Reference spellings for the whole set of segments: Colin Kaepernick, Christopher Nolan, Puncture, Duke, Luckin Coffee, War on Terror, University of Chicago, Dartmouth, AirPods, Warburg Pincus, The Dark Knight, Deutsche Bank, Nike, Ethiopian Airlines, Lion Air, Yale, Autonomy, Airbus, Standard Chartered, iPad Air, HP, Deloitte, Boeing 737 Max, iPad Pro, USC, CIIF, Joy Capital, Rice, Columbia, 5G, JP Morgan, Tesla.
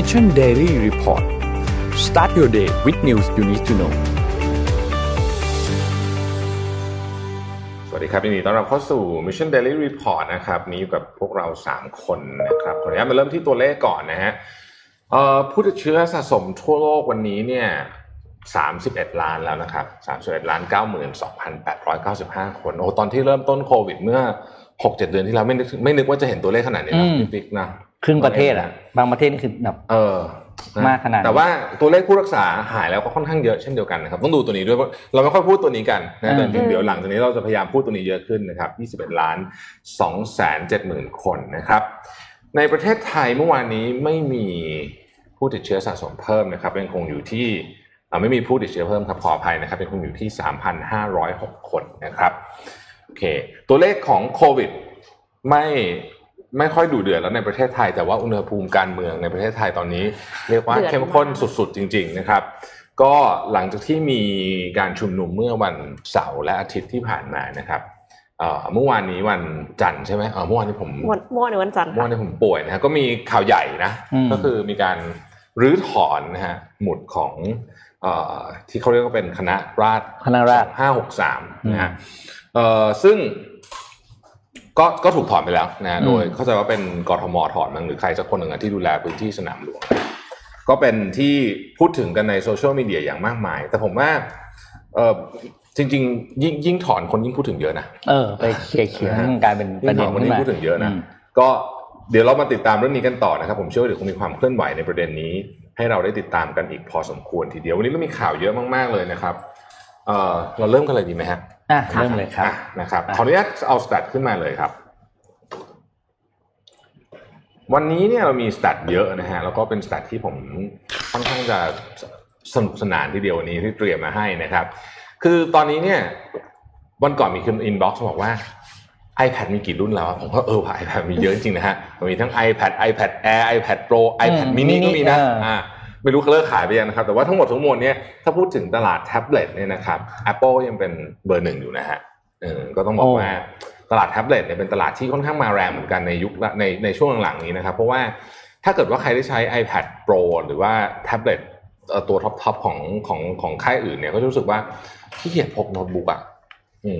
Mission Daily Report Start your day with news you need to know สวัสดีครับยินดีต้อนรับเข้าสู่ Mission Daily Report นะครับนี้กับพวกเรา3คนนะครับขออนุญาตมาเริ่มที่ตัวเลขก่อนนะฮะผู้ติดเชื้อสะสมทั่วโลกวันนี้เนี่ย31ล้านแล้วนะครับ31ล้าน 92,895 คนโอ้ตอนที่เริ่มต้นโควิดเมื่อ 6-7 เดือนที่แล้วไม่นึกว่าจะเห็นตัวเลขขนาดนี้นะปิ๊กนะครึ่งประเทศอ่ะบางประเทศคือแบบมากขนาดแต่ว่าตัวเลขผู้รักษาหายแล้วก็ค่อนข้างเยอะเช่นเดียวกันนะครับต้องดูตัวนี้ด้วยเพราะเราไม่ค่อยพูดตัวนี้กันนะแต่เดี๋ยวหลังจากนี้เราจะพยายามพูดตัวนี้เยอะขึ้นนะครับ 21,270,000 คนนะครับในประเทศไทยเมื่อวานนี้ไม่มีผู้ติดเชื้อสะสมเพิ่มนะครับยังคงอยู่ที่ไม่มีผู้ติดเชื้อเพิ่มครับขออภัยนะครับยังคงอยู่ที่ 3,506 คนนะครับโอเคตัวเลขของโควิดไม่ค่อยดุเดือดแล้วในประเทศไทยแต่ว่าอุณหภูมิการเมืองในประเทศไทยตอนนี้เรียกว่าเข้มข้นสุดๆจริงๆนะครับก็หลังจากที่มีการชุมนุมเมื่อวันเสาร์และอาทิตย์ที่ผ่านมานะครับเมื่อวานนี้วันจันทร์ใช่มั้ยเมื่อวานนี้ผมวันจันทร์เมื่อวานนี้ผมป่วยนะฮะก็มีข่าวใหญ่นะก็คือมีการรื้อถอนนะฮะหมุดของที่เขาเรียกว่าเป็นคณะราษฎร563นะฮะซึ่งก็ถูกถอนไปแล้วนะโดยเข้าใจว่าเป็นกทมถอนมั้งหรือใครสักคนหนึ่งที่ดูแลพื้นที่สนามหลวงก็เป็นที่พูดถึงกันในโซเชียลมีเดียอย่างมากมายแต่ผมว่าจริงๆยิ่งถอนคนยิ่งพูดถึงเยอะนะไปเขี่ยๆกลายเป็นประเด็นคนยิ่งพูดถึงเยอะนะก็เดี๋ยวเรามาติดตามเรื่องนี้กันต่อนะครับผมเชื่อว่าเดี๋ยวคงมีความเคลื่อนไหวในประเด็นนี้ให้เราได้ติดตามกันอีกพอสมควรทีเดียววันนี้ก็มีข่าวเยอะมากๆเลยนะครับเราเริ่มกันเลยดีไหมฮะเริ่มเลยครับนะครับขออนุญาตเอาสแตทขึ้นมาเลยครับวันนี้เนี่ยเรามีสแตทเยอะนะฮะแล้วก็เป็นสแตทที่ผมค่อนข้างจะสนุกสนานทีเดียววันนี้ที่เตรียมมาให้นะครับคือตอนนี้เนี่ยวันก่อนมีคนอินบ็อกซ์บอกว่า iPad มีกี่รุ่นแล้วผมก็ว่า iPad มีเยอะจริงนะฮะมีทั้ง iPad Air iPad Pro iPad Mini ก็มีนะไม่รู้เขาเลิกขายไปยังนะครับแต่ว่าทั้งหมดทั้งมวลเนี่ยถ้าพูดถึงตลาดแท็บเล็ตเนี่ยนะครับ Apple ยังเป็นเบอร์1อยู่นะฮะก็ต้องบอกว่าตลาดแท็บเล็ตเนี่ยเป็นตลาดที่ค่อนข้างมาแรงเหมือนกันในยุคในช่วงหลังๆนี้นะครับเพราะว่าถ้าเกิดว่าใครได้ใช้ iPad Pro หรือว่าแท็บเล็ตตัวท็อปของค่ายอื่นเนี่ยก็รู้สึกว่าขี้เกียจพกโน้ตบุ๊กอ่ะ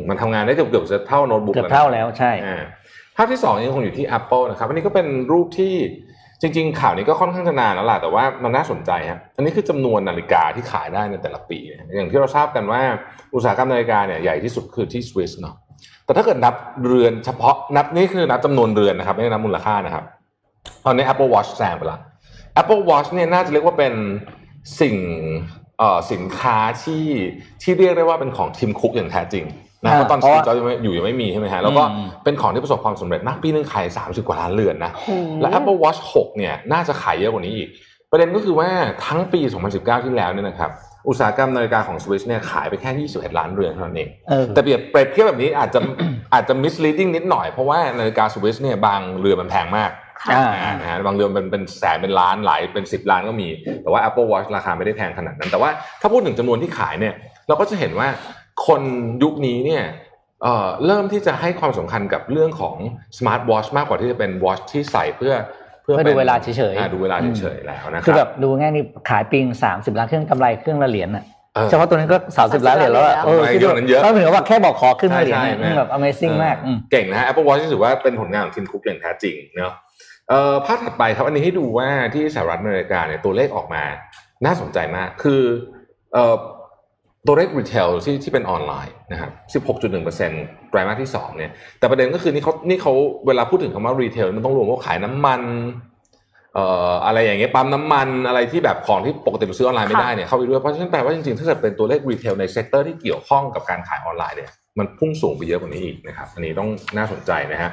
มันทำงานได้เกือบจะเท่าโน้ตบุ๊กแล้วเกือบเท่าแล้วใช่ภาพที่2ยังคงอยู่ที่ Apple นะครับอันนี้ก็เป็นรูปที่จริงๆข่าวนี้ก็ค่อนข้างจะนานแล้วล่ะแต่ว่ามันน่าสนใจฮะอันนี้คือจำนวนนาฬิกาที่ขายได้ในแต่ละปีอย่างที่เราทราบกันว่าอุตสาหกรรมนาฬิกาเนี่ยใหญ่ที่สุดคือที่สวิสเนาะแต่ถ้าเกิดนับเรือนเฉพาะนับนี่คือนับจำนวนเรือนนะครับไม่ได้นับมูลค่านะครับตอนนี้ Apple Watch แซงไปละ Apple Watch เนี่ยน่าจะเรียกว่าเป็นสินค้าที่เรียกได้ว่าเป็นของทีมคุกอย่างแท้จริงนะเพราะตอนสตีฟจ็อบส์ยังไม่มีใช่ไหมฮะแล้วก็เป็นของที่ประสบความสำเร็จมากปีนึงขาย30กว่าล้านเรือนนะและ Apple Watch 6เนี่ยน่าจะขายเยอะกว่านี้อีกประเด็นก็คือว่าทั้งปี2019ที่แล้วเนี่ยนะครับอุตสาหกรรมนาฬิกาของสวิสเนี่ยขายไปแค่21ล้านเรือนเท่านั้นเองแต่เปรียบเทียบแบบนี้อาจจะ misleading นิดหน่อยเพราะว่านาฬิกาสวิสเนี่ยบางเรือนมันแพงมากนะฮะบางเรือนเป็นแสนเป็นล้านหลายเป็น10ล้านก็มีแต่ว่า Apple Watch ราคาไม่ได้แพงขนาดนั้นแต่ว่าถ้าพูดถึงจำนวนที่ขายเนี่ยเราก็จะเห็นว่าคนยุคนี้เนี่ยเริ่มที่จะให้ความสำคัญกับเรื่องของสมาร์ทวอทช์มากกว่าที่จะเป็นวอทช์ที่ใส่เพื่อดูเวลาเฉยๆดูเวลาเฉยๆแล้วนะครับคือแบบดูง่ายนี่ขายปีนึง30ล้านเครื่องกำไรเครื่องละเหรียญน่ะเฉพาะตัวนี้ก็30ล้านเหรียญแล้วคิดดูก็เหมือนว่าแค่บอกขอขึ้นมาเหรียญนี่แบบ Amazing มากเก่งนะฮะ Apple Watch ถือว่าเป็นผลงานของทีมคุกอย่างแท้จริงเนาะภาพถัดไปครับอันนี้ให้ดูว่าที่สหรัฐอเมริกาเนี่ยตัวเลขออกมาน่าสนใจมากคือตัวเลข retail ที่เป็นออนไลน์นะครับ 16.1% ไตรมาสที่2เนี่ยแต่ประเด็นก็คือนี่เขาเวลาพูดถึงคำว่า retail มันต้องรวมว่าขายน้ำมันอะไรอย่างเงี้ยปั๊มน้ำมันอะไรที่แบบของที่ปกติไปซื้อออนไลน์ไม่ได้เนี่ยเข้าไปด้วยเพราะฉะนั้นแปลว่าจริงๆถ้าเกิดเป็นตัวเลข retail ในเซกเตอร์ที่เกี่ยวข้องกับการขายออนไลน์เนี่ยมันพุ่งสูงไปเยอะกว่านี้อีกนะครับอันนี้ต้องน่าสนใจนะฮะ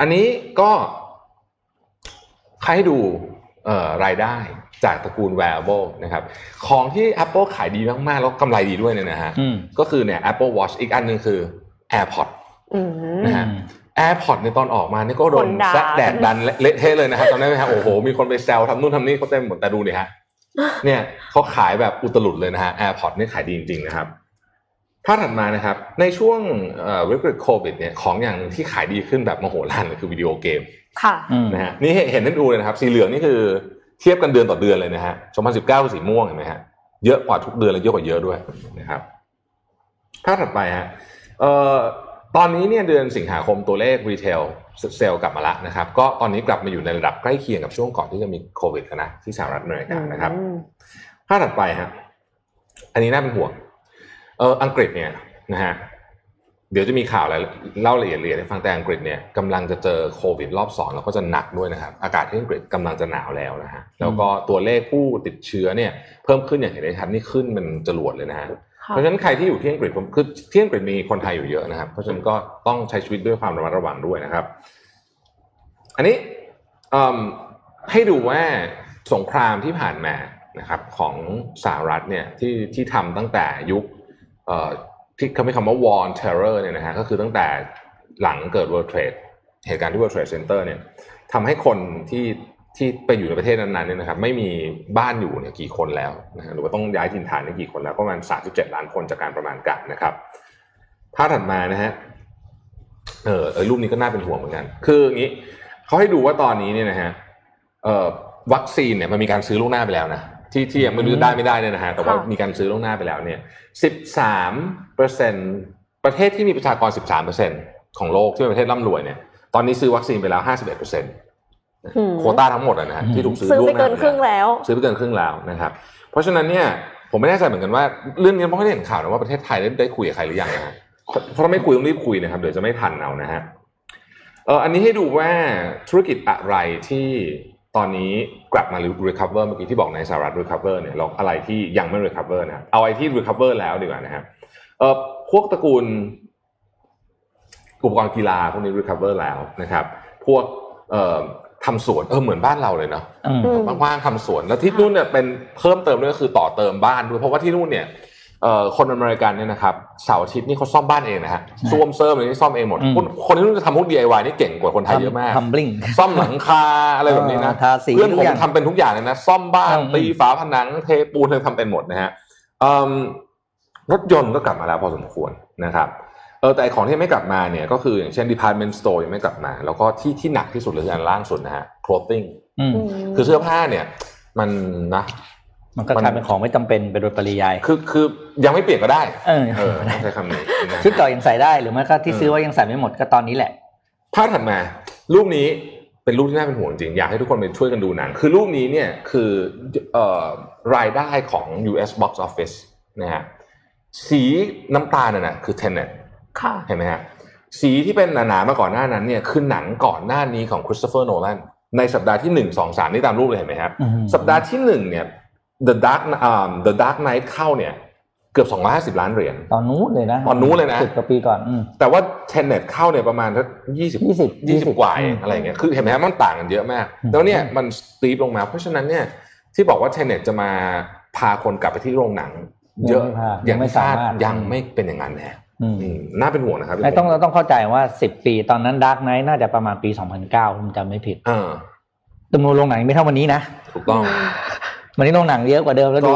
อันนี้ก็ให้ดูรายได้จากตระกูล wearable นะครับของที่ Apple ขายดีมากๆแล้วกำไรดีด้วยเนี่ยนะฮะก็คือเนี่ย Apple Watch อีกอันนึงคือ AirPods นะฮะ AirPods ในตอนออกมาเนี่ยก็โดนแซะแดกดันเละเทะเลยนะฮะจำได้ไหมฮะโอ้โหมีคนไปแซวทำนู่นทำนี่เขาเต็มหมดแต่ดูดิฮะเนี่ยเขาขายแบบอุตลุดเลยนะฮะ AirPods นี่ขายดีจริงๆนะครับ ภาพถัดมานะครับในช่วงวิกฤตโควิดเนี่ยของอย่างนึงที่ขายดีขึ้นแบบมโหฬารเลยคือวิดีโอเกมค่ะนะฮะนี่เห็นได้ดูเลยนะครับสีเหลืองนี่คือเทียบกันเดือนต่อเดือนเลยนะฮะ2019สีม่วงเห็นไหมฮะเยอะกว่าทุกเดือนและเยอะกว่าเยอะด้วยนะครับภาพถัดไปฮะตอนนี้เนี่ยเดือนสิงหาคมตัวเลขรีเทลเซลล์กลับมาละนะครับก็ตอนนี้กลับมาอยู่ในระดับใกล้เคียงกับช่วงก่อนที่จะมีโควิดนะที่สหรัฐอเมริกานะครับภาพถัดไปฮะอันนี้น่าเป็นห่วงอังกฤษเนี่ยนะฮะเดี๋ยวจะมีข่าวอะไรเล่าละเอียดๆให้ฟังแต่อังกฤษเนี่ยกำลังจะเจอโควิดรอบ2แล้วก็จะหนักด้วยนะครับอากาศที่อังกฤษกำลังจะหนาวแล้วนะฮะแล้วก็ตัวเลขผู้ติดเชื้อเนี่ยเพิ่มขึ้นอย่างเห็นได้ชัดนี่ขึ้นเป็นจรวดเลยนะฮะเพราะฉะนั้นใครที่อยู่ที่อังกฤษผมคือที่อังกฤษมีคนไทยอยู่เยอะนะครับเพราะฉะนั้นก็ต้องใช้ชีวิตด้วยความระมัดระวังด้วยนะครับอันนี้ให้ดูว่าสงครามที่ผ่านมานะครับของสหรัฐเนี่ยที่ทำตั้งแต่ยุคที่เขาไม่คำว่า War on Terror เนี่ยนะฮะก็คือตั้งแต่หลังเกิด World Trade เหตุการณ์ที่ World Trade Center เนี่ยทำให้คนที่ไปอยู่ในประเทศนั้นๆเนี่ยนะครับไม่มีบ้านอยู่เนี่ยกี่คนแล้วนะฮะหรือว่าต้องย้ายถิ่นฐานเนี่ยกี่คนแล้วประมาณ37ล้านคนจากการประมาณกันนะครับภาพถัดมานะฮะรูปนี้ก็น่าเป็นห่วงเหมือนกันคืออย่างนี้เขาให้ดูว่าตอนนี้เนี่ยนะฮะวัคซีนเนี่ยมันมีการซื้อล่วงหน้าไปแล้วนะที่ยังไม่รู้จะได้ไม่ได้เนี่ยนะฮะแต่ว่ามีการซื้อล่วงหน้าไปแล้วเนี่ย 13% ประเทศที่มีประชากร 13% ของโลกที่เป็นประเทศร่ำรวยเนี่ยตอนนี้ซื้อวัคซีนไปแล้ว 51% โควต้าทั้งหมดนะฮะที่ถูกซื้อล่วงหน้าซื้อไปเกินครึ่งแล้วซื้อไปเกินครึ่งแล้วนะครับเพราะฉะนั้นเนี่ยผมไม่แน่ใจเหมือนกันว่าเรื่องนี้ไม่ได้เห็นข่าวนะว่าประเทศไทยได้คุยกับใครหรือยังนะฮะเพราะถ้าไม่คุยต้องรีบคุยนะครับเดี๋ยวจะไม่ทันเอานะฮะอันนี้ให้ดูว่าธุรกิจอะไรที่ตอนนี้กลับมา recover เมื่อกี้ที่บอกในสหรัฐ recover เนี่ยเราอะไรที่ยังไม่ recover นะเอาไอ้ที่ recover แล้วดีกว่านะครับพวกตระกูลอุปกรณ์กีฬาพวกนี้ recover แล้วนะครับพวกทำสวนเหมือนบ้านเราเลยเนาะว่างๆทำสวนแล้วที่นู่นเนี่ยเป็นเพิ่มเติมด้วยก็คือต่อเติมบ้านด้วยเพราะว่าที่นู่นเนี่ยคนอเมริกันเนี่ยนะครับเสาร์อาทิตย์นี่เขาซ่อมบ้านเองนะฮะซ่วมเซิร์ฟอะไรนี่ซ่อมเองหมดคนที่นู่นจะทำพวก DIY นี่เก่งกว่าคนไทยเยอะมากซ่อมหลังคาอะไรแบบนี้นะเพื่อนผมทำเป็นทุกอย่างเลยนะซ่อมบ้านตีฝาผนังเทปูนทำเป็นหมดนะฮะรถยนต์ก็กลับมาแล้วพอสมควรนะครับแต่ของที่ไม่กลับมาเนี่ยก็คืออย่างเช่น department store ยังไม่กลับมาแล้วก็ที่หนักที่สุดเลยคืออันล่างสุดนะฮะ clothing คือเสื้อผ้าเนี่ยมันนะมันก็กลายเป็นของไม่จำเป็นเป็นโดยปริยายคือยังไม่เปลี่ยนก็ได้ใช้คำนี้ชุดเก่ายังใส่ได้หรือไม่ก็ที่ซื้อว่ายังใส่ไม่หมดก็ตอนนี้แหละภาพถัดมารูปนี้เป็นรูปที่น่าเป็นห่วงจริงอยากให้ทุกคนไปช่วยกันดูหนังคือรูปนี้เนี่ยคือรายได้ของ US Box Office นะฮะสีน้ำตาลน่ะนะคือ Tenant เห็นไหมฮะสีที่เป็นหนาๆมาก่อนหน้านั้นเนี่ยคือหนังก่อนหน้านี้ของ Christopher Nolan ในสัปดาห์ที่ 1 2 3 นี่ตามรูปเลยเห็นไหมครับสัปดาห์ที่1เนี่ยThe Dark Knight เข้าเนี่ยเกือบ250ล้านเหรียญตอนนู้นเลยนะ10กว่าปีก่อนแต่ว่า Tenet เข้าเนี่ยประมาณสัก20กว่าอะไรอย่างเงี้ยคือเห็นมั้ยมันต่างกันเยอะมากแล้วเนี่ยมันตีบลงมาเพราะฉะนั้นเนี่ยที่บอกว่า Tenet จะมาพาคนกลับไปที่โรงหนังเยอะยังไม่สามารถยังไม่เป็นอย่างนั้นแหละน่าเป็นห่วงนะครับเราต้องเข้าใจว่า10ปีตอนนั้น Dark Knight น่าจะประมาณปี2009ผมจำไม่ผิดจำนวนโรงหนังไม่เท่าวันนี้นะถูกต้องวันนี้โรงหนังเยอะกว่าเดิมแล้วดู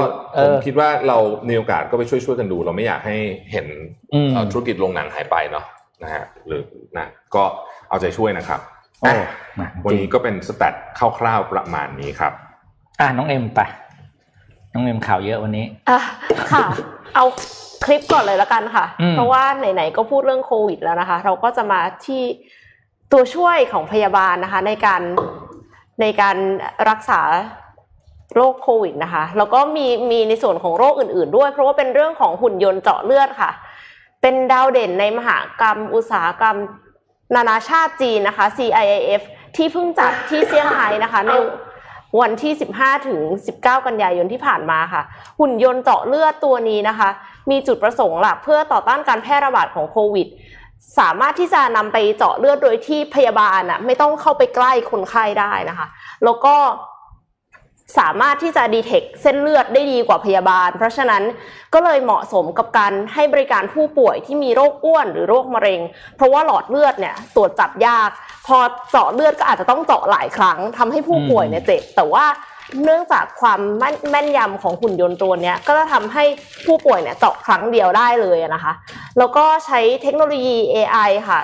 ผมคิดว่าเรามีโอกาสก็ไปช่วยๆกันดูเราไม่อยากให้เห็นธุรกิจโรงหนังหายไปเนาะนะฮะหรือนะก็เอาใจช่วยนะครับวันนี้ก็เป็นสแตทคร่าวๆประมาณนี้ครับน้องเอ็มไปน้องเอ็มข่าวเยอะวันนี้ค่ะ เอาคลิปก่อนเลยละกันค่ะเพราะว่าไหนๆก็พูดเรื่องโควิดแล้วนะคะเราก็จะมาที่ตัวช่วยของพยาบาลนะคะในการรักษาโรคโควิดนะคะแล้วก็มีในส่วนของโรคอื่นๆด้วยเพราะว่าเป็นเรื่องของหุ่นยนต์เจาะเลือดค่ะเป็นดาวเด่นในมหกรรมอุตสาหกรรมนานาชาติจีนนะคะ CIIF ที่เพิ่งจัดที่เซี่ยงไฮ้นะคะในวันที่15ถึง19กันยายนที่ผ่านมาค่ะหุ่นยนต์เจาะเลือดตัวนี้นะคะมีจุดประสงค์หลักเพื่อต่อต้านการแพร่ระบาดของโควิดสามารถที่จะนำไปเจาะเลือดโดยที่พยาบาลไม่ต้องเข้าไปใกล้คนไข้ได้นะคะแล้วก็สามารถที่จะดีเทคเส้นเลือดได้ดีกว่าพยาบาลเพราะฉะนั้นก็เลยเหมาะสมกับการให้บริการผู้ป่วยที่มีโรคอ้วนหรือโรคมะเร็งเพราะว่าหลอดเลือดเนี่ยตรวจจับยากพอเจาะเลือดก็อาจจะต้องเจาะหลายครั้งทำให้ผู้ป่วยเนี่ยเจ็บแต่ว่า เนื่องจากความแม่นยำของหุ่นยนต์ตัวนี้ก็จะทำให้ผู้ป่วยเนี่ยเจาะครั้งเดียวได้เลยนะคะแล้วก็ใช้เทคโนโลยี AI ค่ะ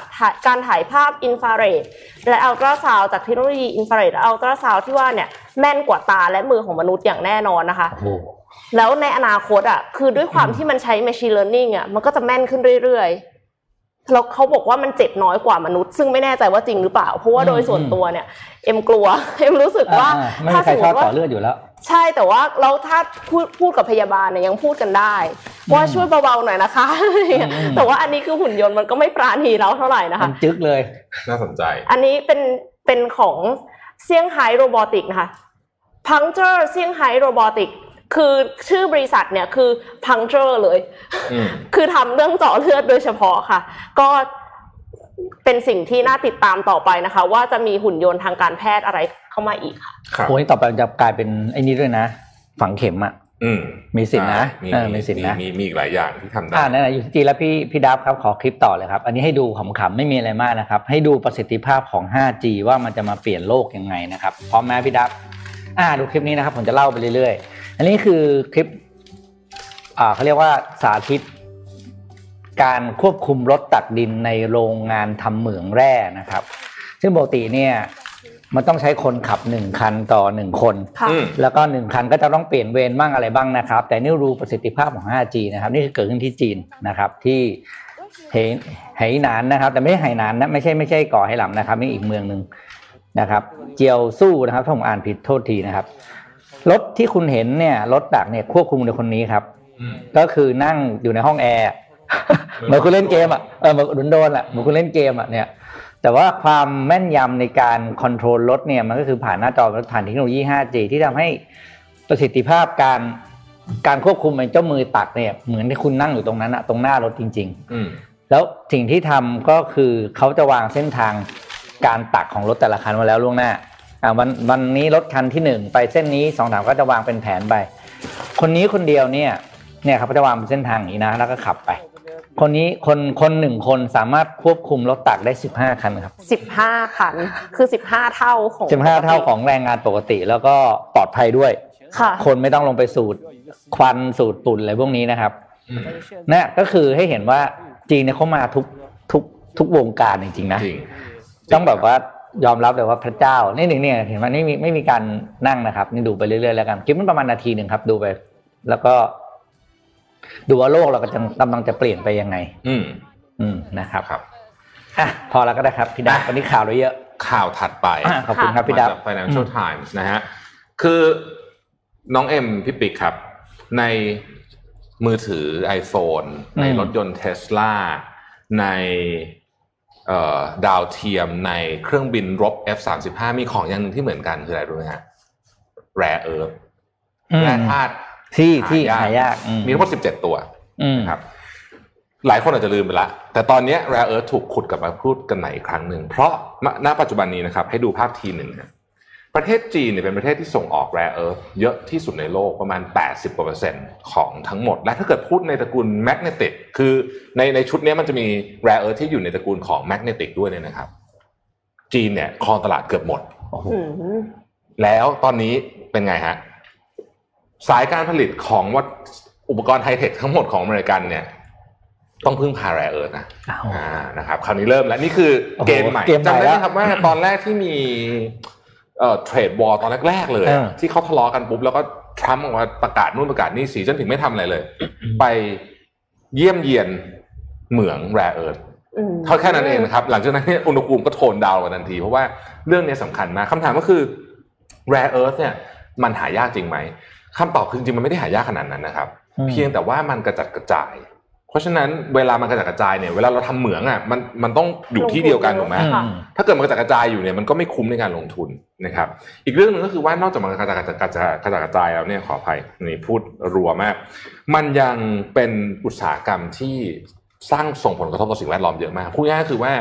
การถ่ายภาพอินฟราเรดและอัลตราซาวด์จากเทคโนโลยีอินฟราเรดและอัลตราซาวด์ที่ว่าเนี่ยแม่นกว่าตาและมือของมนุษย์อย่างแน่นอนนะคะแล้วในอนาคตอ่ะคือด้วยความที่มันใช้ machine learning อ่ะมันก็จะแม่นขึ้นเรื่อยๆแล้วเขาบอกว่ามันเจ็บน้อยกว่ามนุษย์ซึ่งไม่แน่ใจว่าจริงหรือเปล่าเพราะว่าโดยส่วนตัวเนี่ยเอ็มกลัวเอ็มรู้สึกว่าถ้าสมมติว่าต่อเลือดอยู่แล้วใช่แต่ว่าเราถ้าพูดกับพยาบาลเนี่ยยังพูดกันได้ว่าช่วยเบาๆหน่อยนะคะแต่ว่าอันนี้คือหุ่นยนต์มันก็ไม่ปราณีเราเท่าไหร่นะคะมันจึ๊กเลยน่าสนใจอันนี้เป็นของเซี่ยงไฮ้โรบอติกนะคะ Puncture เซี่ยงไฮ้โรบอติกคือชื่อบริษัทเนี่ยคือ Puncture เลยคือทำเรื่องเจาะเลือดโดยเฉพาะค่ะก็เป็นสิ่งที่น่าติดตามต่อไปนะคะว่าจะมีหุ่นยนต์ทางการแพทย์อะไรเข้ามาอีกค่ะโอ้ยต่อไปจะกลายเป็นไอ้นี่ด้วยนะฝังเข็มอ่ะมีสิทธินะมีสิทธินะมีอีกหลายอย่างที่ทำได้นั่นแหละอยู่ที่จีนแล้วพี่ดับครับขอคลิปต่อเลยครับอันนี้ให้ดูขำๆไม่มีอะไรมากนะครับให้ดูประสิทธิภาพของ 5G ว่ามันจะมาเปลี่ยนโลกยังไงนะครับพร้อมไหมพี่ดับดูคลิปนี้นะครับผมจะเล่าไปเรื่อยๆอันนี้คือคลิปเขาเรียกว่าสาธิตการควบคุมรถตักดินในโรงงานทำเหมืองแร่นะครับซึ่งปกติเนี่ยมันต้องใช้คนขับ1คันต่อ1คนแล้วก็1คันก็จะต้องเปลี่ยนเวรบ้างอะไรบ้างนะครับแต่นี่รู้ประสิทธิภาพของ 5G นะครับนี่เกิดขึ้นที่จีนนะครับที่ไหหนานนะครับแต่ไม่ใช่ไหหนานนะไม่ใช่ก่อไหหลำนะครับนี่อีกเมืองนึงนะครับเจียวซู่นะครับถ้าผมอ่านผิดโทษทีนะครับรถที่คุณเห็นเนี่ยรถตักเนี่ยควบคุมโดยคนนี้ครับก็คือนั่งอยู่ในห้องแอร์เหมือนคุณเล่นเกมอ่ะเหมือนโดนอ่ะเหมือนคุณเล่นเกมอ่ะเนี่ยแต่ว่าความแม่นยำในการคอนโทรลรถเนี่ยมันก็คือผ่านหน้าจอผ่านเทคโนโลยี 5G ที่ทำให้ประสิทธิภาพการควบคุมเป็นเจ้ามือตักเนี่ยเหมือนที่คุณนั่งอยู่ตรงนั้นอะตรงหน้ารถจริงๆแล้วสิ่งที่ทำก็คือเขาจะวางเส้นทางการตักของรถแต่ละคันมาแล้วล่วงหน้าวันนี้รถคันที่1ไปเส้นนี้2 3ก็จะวางเป็นแผนไปคนนี้คนเดียวเนี่ยครับเขาจะวางเป็นเส้นทางอย่างนี้นะแล้วก็ขับไปคนนี้คน1คนสามารถควบคุมรถตักได้15คันครับ15คันคือ15เท่าของแรงงานปกติแล้วก็ปลอดภัยด้วยคนไม่ต้องลงไปสูดควันสูดฝุ่นอะไรพวกนี้นะครับเนี่ยก็คือให้เห็นว่าจีนเนี่ยเขามาทุกวงการจริงๆนะต้องแบบว่ายอมรับเลยว่าพระเจ้านี่หนึ่งเนี่ยเห็นว่าไม่มีการนั่งนะครับนี่ดูไปเรื่อยๆแล้วกันคลิปมันประมาณนาทีนึงครับดูไปแล้วก็ดูว่าโลกเรากำลังจะเปลี่ยนไปยังไงนะครับครับพอแล้วก็ได้ครับพี่ดาวันนี้ข่าวเราเยอะข่าวถัดไปขอบคุณครับพี่ดา Financial Times นะฮะคือน้องเอ็มพี่ปิ๊กครับในมือถือ iPhone ในรถยนต์ Tesla ในดาวเทียมในเครื่องบินรบ F-35 มีของอย่างนึงที่เหมือนกันคืออะไรรู้ไหมฮะแร่เอิร์ธแร่ธาตุที่หายากมีทั้งหมด17ตัวนะครับหลายคนอาจจะลืมไปละแต่ตอนนี้แร่เอิร์ธถูกขุดกลับมาพูดกันใหม่อีกครั้งหนึ่งเพราะณปัจจุบันนี้นะครับให้ดูภาพทีหนึ่งนะประเทศจีนเนี่ยเป็นประเทศที่ส่งออกแร่เอิร์ธเยอะที่สุดในโลกประมาณ 80% ของทั้งหมดและถ้าเกิดพูดในตระกูลแมกเนติกคือในชุดนี้มันจะมีแร่เอิร์ธที่อยู่ในตระกูลของแมกเนติกด้วยเนี่ยนะครับจีนเนี่ยครองตลาดเกือบหมดแล้วตอนนี้เป็นไงฮะสายการผลิตของวัตถุอุปกรณ์ไฮเทคทั้งหมดของอเมริกันเนี่ยต้องพึ่งพาแร่เอิร์ธนะนะครับคราวนี้เริ่มแล้วนี่คือเกมใหม่จำได้ไหมครับว่าตอนแรกที่มีเทรดวอร์ตอนแรกๆเลยที่เขาทะเลาะกันปุ๊บแล้วก็ทรัมป์ออกมาประกาศนู่นประกาศนี่สิจนถึงไม่ทำอะไรเลย ไปเยี่ยมเยียนเหมืองแร่เอิร์ธเท่าแค่นั้นเองนะครับหลังจากนั้นอุณหภูมิก็โทนดาวน์กันทันทีเพราะว่าเรื่องนี้สำคัญมากคำถามก็คือแร่เอิร์ธเนี่ยมันหายากจริงไหมคำตอบคือจริงมันไม่ได้หายากขนาดนั้นนะครับเพียงแต่ว่ามันกระจัดกระจายเพราะฉะนั้นเวลามันกระจัดกระจายเนี่ยเวลาเราทำเหมืองอ่ะมันต้องอยู่ที่เดียวกันถูกไหมถ้าเกิดมันกระจัดกระจายอยู่เนี่ยมันก็ไม่คุ้มในการลงทุนนะครับอีกเรื่องนึงก็คือว่านอกจากมันกระจัดกระจายแล้วเนี่ยขออภัยนี่พูดรัวมากมันยังเป็นอุตสาหกรรมที่สร้างส่งผลกระทบต่อสิ่งแวดล้อมเยอะมากพูดง่ายๆคือว่า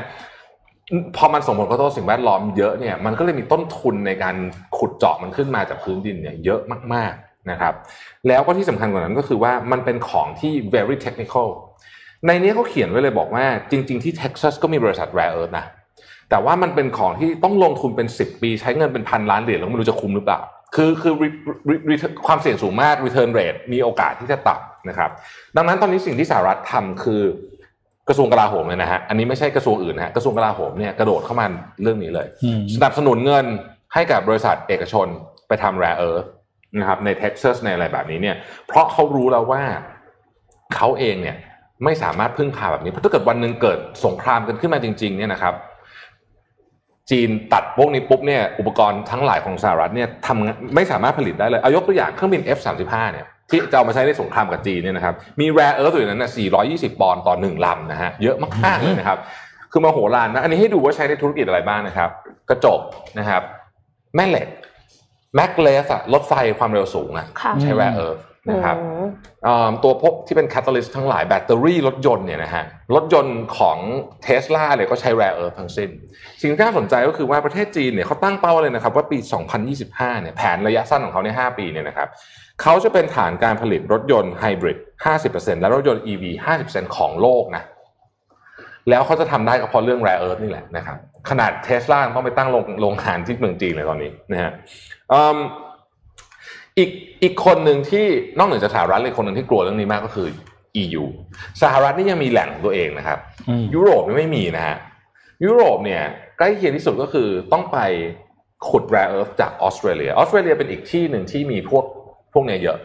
พอมันส่งผลกระทบสิ่งแวดล้อมเยอะเนี่ยมันก็เลยมีต้นทุนในการขุดเจาะมันขึ้นมาจากพื้นดินเนี่ยเยอะมากๆนะครับแล้วก็ที่สำคัญกว่านั้นก็คือว่ามันเป็นของที่ very technical ในนี้เขาเขียนไว้เลยบอกว่าจริงๆที่เท็กซัสก็มีบริษัท Rare Earth นะแต่ว่ามันเป็นของที่ต้องลงทุนเป็น10 ปีใช้เงินเป็นพันล้านเหรียญแล้วไม่รู้จะคุ้มหรือเปล่า คือความเสี่ยงสูงมาก return rate มีโอกาสที่จะต่ำนะครับดังนั้นตอนนี้สิ่งที่สหรัฐทำคือกระทรวงกลาโหมเลยนะฮะอันนี้ไม่ใช่กระทรวงอื่นนะฮะกระทรวงกลาโหมเนี่ยกระโดดเข้ามาเรื่องนี้เลยสนับสนุนเงินให้กับบริษัทเอกชนไปทำ rare earth นะครับในเท็กซัสในอะไรแบบนี้เนี่ยเพราะเขารู้แล้วว่าเขาเองเนี่ยไม่สามารถพึ่งพาแบบนี้เพราะถ้าเกิดวันนึงเกิดสงครามกันขึ้นมาจริงๆเนี่ยนะครับจีนตัดพวกนี้ปุ๊บเนี่ยอุปกรณ์ทั้งหลายของสหรัฐเนี่ยทำไม่สามารถผลิตได้เลยเอายกตัวอย่างเครื่องบิน F-35 เนี่ยที่จะเอามาใช้ในสงครามกับจีนเนี่ยนะครับมี rare earth อยู่นั้นน่ะ420ปอนด์ต่อ1ลำนะฮะเยอะมากๆเลยนะครับคือมโหฬารนะอันนี้ให้ดูว่าใช้ในธุรกิจอะไรบ้างนะครับกระจกนะครับแม่เหล็กแม็กเลสอะรถไฟความเร็วสูงอะใช้ rare earth นะครับตัวพวกที่เป็น catalyst ทั้งหลายแบตเตอรี่รถยนต์เนี่ยนะฮะรถยนต์ของ Tesla เลยก็ใช้ rare earth ทั้งสิ้นสิ่งที่น่าสนใจก็คือว่าประเทศจีนเนี่ยเขาตั้งเป้าเลยนะครับว่าปี2025เนี่ยแผนระยะสั้นของเขาใน5ปีเนี่ยนะครับเขาจะเป็นฐานการผลิตรถยนต์ไฮบริด 50% และรถยนต์ EV 50% ของโลกนะแล้วเขาจะทำได้ก็เพราะเรื่อง rare earth นี่แหละนะครับขนาด Tesla ต้องไปตั้งโรงงานที่เมืองจีนเลยตอนนี้นะฮะอีกคนหนึ่งที่นอกเหนือจากสหรัฐเลยคนหนึ่งที่กลัวเรื่องนี้มากก็คือ EU สหรัฐนี่ยังมีแหล่งตัวเองนะครับยุโรปไม่มีนะฮะยุโรปเนี่ยใกล้เคียงที่สุดก็คือต้องไปขุด rare earth จากออสเตรเลียเป็นอีกที่หนึ่งที่มีพวกเนี่ยเยอะ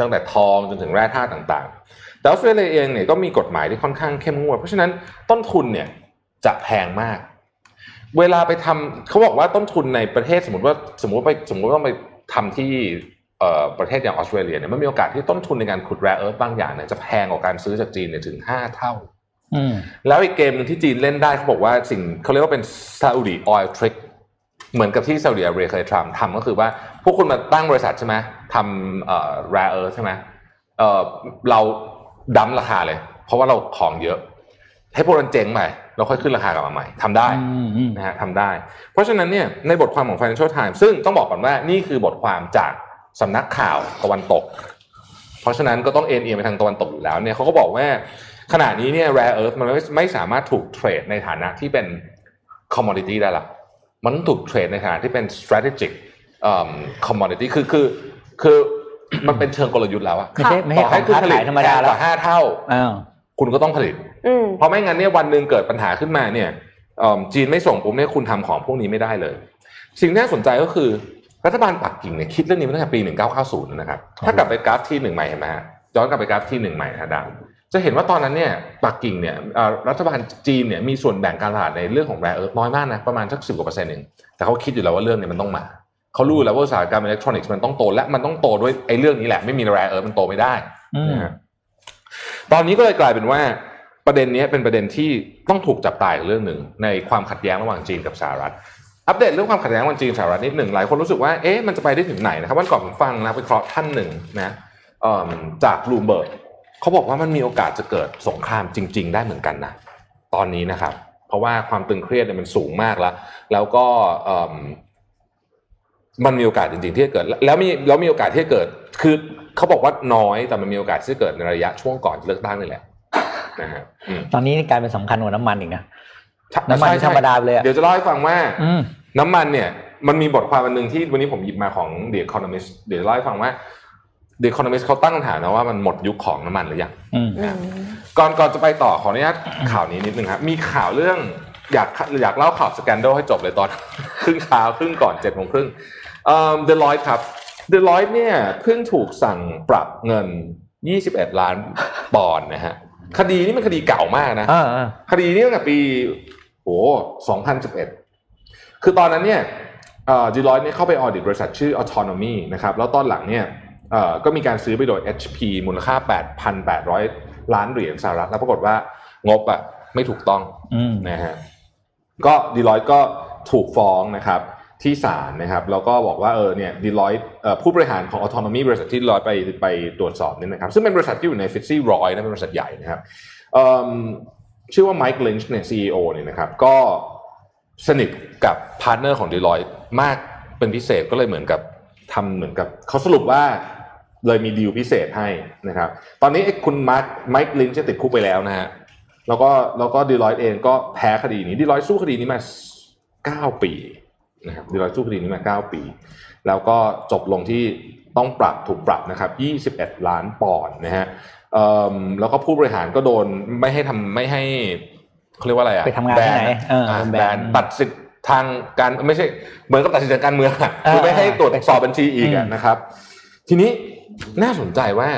ตั้งแต่ทองจนถึงแร่ธาตุต่างๆแต่ออสเตรเลียเองเนี่ยก็มีกฎหมายที่ค่อนข้างเข้มงวดเพราะฉะนั้นต้นทุนเนี่ยจะแพงมากเวลาไปทำเขาบอกว่าต้นทุนในประเทศสมมติว่าต้องไปทำที่ประเทศอย่างออสเตรเลียเนี่ยมันมีโอกาสที่ต้นทุนในการขุด rare earth บางอย่างเนี่ยจะแพงกว่าการซื้อจากจีนเนี่ยถึง5เท่าแล้วอีกเกมนึงที่จีนเล่นได้เขาบอกว่าสิ่งเขาเรียกว่าเป็น Saudi Oil Trick เหมือนกับที่ซาอุดิอาระเบียเคยทำก็คือว่าพวกคุณมาตั้งบริษัทใช่ไหมทำrare earth ใช่ไหมเราดั้มราคาเลยเพราะว่าเราของเยอะให้พวกมันเจ๊งไปเราค่อยขึ้นราคากลับมาใหม่ทำได้นะฮะทำได้เพราะฉะนั้นเนี่ยในบทความของ Financial Times ซึ่งต้องบอกก่อนว่านี่คือบทความจากสำนักข่าวตะวันตกเพราะฉะนั้นก็ต้องเอียงไปทางตะวันตกอยู่แล้วเนี่ยเขาก็บอกว่าขณะนี้เนี่ย rare earth มันไม่สามารถถูกเทรดในฐานะที่เป็น commodity ได้ละมันถูกเทรดในฐานะที่เป็น strategic commodity คือมันเป็นเชิงกลยุทธ์แล้วอะต่อให้คุณผลิตธรรมดาแล้วต่อ5เท่าคุณก็ต้องผลิตเพราะไม่งั้นเนี่ยวันนึงเกิดปัญหาขึ้นมาเนี่ยจีนไม่ส่งปุ๊บเนี่ยคุณทำของพวกนี้ไม่ได้เลยสิ่งที่น่าสนใจก็คือรัฐบาลปักกิ่งเนี่ยคิดเรื่องนี้มาตั้งแต่ปี1990นะครับถ้ากลับไปกราฟที่1ใหม่เห็นมั้ยฮะย้อนกลับไปกราฟที่1ใหม่ฮะดาวจะเห็นว่าตอนนั้นเนี่ยปักกิ่งเนี่ยรัฐบาลจีนเนี่ยมีส่วนแบ่งการตลาดในเรื่องของ rare earth น้อยมากนะประมาณสัก 10% เองแต่เขาคิดอยู่แล้วว่าเรื่องนี้มันต้องมาเขารู้แล้วว่าอุตสาหกรรมอิเล็กทรอนิกส์มันต้องโตและมันต้องโตด้วยไอ้เรื่องนี้แหละไม่มี rare earth มันโตไม่ได้นะฮะตอนนี้ก็เลยกลายเป็นว่าประเด็นนี้เป็นประเด็นที่ต้องถูกจับตาอีกเรื่องนึงในความขัดแย้งระหว่างจีนกับสหรัฐอัปเดตเรื่องความขัดแย้งวันจีนสหรัฐนิดหนึ่งหลายคนรู้สึกว่าเอ๊ะมันจะไปได้ถึงไหนนะครับวันก่อนผมฟังนักวิเคราะห์ท่านหนึ่งนะจาก Bloomberg เขาบอกว่ามันมีโอกาสจะเกิดสงครามจริงๆได้เหมือนกันนะตอนนี้นะครับเพราะว่าความตึงเครียดเนี่ยมันสูงมากแล้วก็มันมีโอกาสจริงๆที่จะเกิดแล้วมีโอกาสที่จะเกิดคือเขาบอกว่าน้อยแต่มันมีโอกาสที่จะเกิดในระยะช่วงก่อนเลือกตั้งนี่แหละนะฮะตอนนี้กลายเป็นสำคัญกว่าน้ำมันอีกนะน้ำมันธรรมดาเลยเดี๋ยวจะเล่าให้ฟังว่าน้ำมันเนี่ยมันมีบทความอันนึงที่วันนี้ผมหยิบมาของ The Economist เดี๋ยวเล่าให้ฟังว่า The Economist เขาตั้งคำถามนะว่ามันหมดยุคของน้ำมันหรือยังก่อนจะไปต่อขออนุญาตข่าวนี้นิดนึงครับมีข่าวเรื่องอยากเล่าข่าวสแกนโดลให้จบเลยตอนครึ่งเช้าครึ่งก่อน 7:30 น. Deloitte ครับ Deloitte เนี่ยเพิ่งถูกสั่งปรับเงิน21ล้านปอนด์นะฮะคดีนี้มันคดีเก่ามากนะคดีนี้ตั้งแต่ปี2011คือตอนนั้นเนี่ยDeloitte เนี่ยเข้าไปออดิตบริษัทชื่อ Autonomy นะครับแล้วตอนหลังเนี่ยก็มีการซื้อไปโดย HP มูลค่า 8,800 ล้านเหรียญสหรัฐแล้วปรากฏว่างบอ่ะไม่ถูกต้องนะฮะก็ Deloitte ก็ถูกฟ้องนะครับที่ศาลนะครับแล้วก็บอกว่าเนี่ย Deloitte ผู้บริหารของ Autonomy บริษัทที่ Deloitte ไปตรวจสอบนี่นะครับซึ่งเป็นบริษัทที่อยู่ใน FTSE 100 นะเป็นบริษัทใหญ่นะครับชื่อว่า Mike Lynch เนี่ย CEO เนี่ยนะครับก็สนิทกับพาร์ทเนอร์ของ Deloitte มากเป็นพิเศษก็เลยเหมือนกับทำเหมือนกับเขาสรุปว่าเลยมีดีลพิเศษให้นะครับตอนนี้คุณMike Lynch จะติดคุกไปแล้วนะฮะแล้วก็ Deloitte เองก็แพ้คดีนี้ Deloitte สู้คดีนี้มา9 ปี นะครับ Deloitte สู้คดีนี้มา9ปีแล้วก็จบลงที่ต้องปรับถูกปรับนะครับ21ล้านปอนด์นะฮะแล้วก็ผู้บริหารก็โดนไม่ให้เขาเรียกว่าอะไรอ่ะไปทำงานที่ไหนแบนตัดสิทธิ์ทางการไม่ใช่เหมือนกับตัดสิทธิ์ทางการเมืองคือไม่ให้ตรวจสอบบัญชีอีกนะครับทีนี้น่าสนใจว่า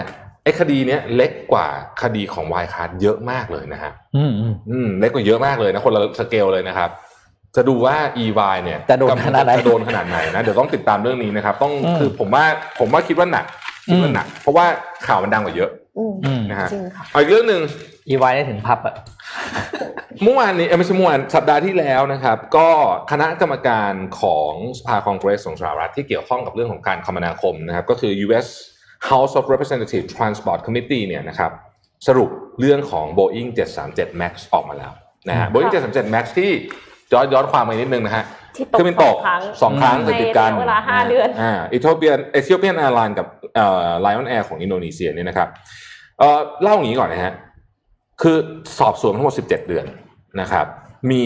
ไอ้คดีเนี้ยเล็กกว่าคดีของวายคาร์ดเยอะมากเลยนะฮะเล็กกว่าเยอะมากเลยนะคนละสเกลเลยนะครับจะดูว่า EY เนี่ยจะโดนขนาดไหนนะเดี๋ยวต้องติดตามเรื่องนี้นะครับต้องคือผมว่าคิดว่าหนักเพราะว่าข่าวมันดังกว่าเยอะนะฮะอีกเรื่องนึง EY ได้ถึงพับอ่ะเมื่อวานนี้ไม่ใช่เมื่อวานสัปดาห์ที่แล้วนะครับก็คณะกรรมการของสภาคองเกรสของสหรัฐที่เกี่ยวข้องกับเรื่องของการคมนาคมนะครับก็คือ US House of Representative Transport Committee เนี่ยนะครับสรุปเรื่องของ Boeing 737 Max ออกมาแล้วนะฮะ Boeing 737 Max ที่ย้อนความไปนิดนึงนะฮะคือมันตก2ครั้งติดกันในเวลา5เดือนEthiopian Airlines กับLion Air ของอินโดนีเซียเนี่ยนะครับเล่าอย่างนี้ก่อนนะฮะคือสอบสวนทั้งหมด17เดือนนะครับมี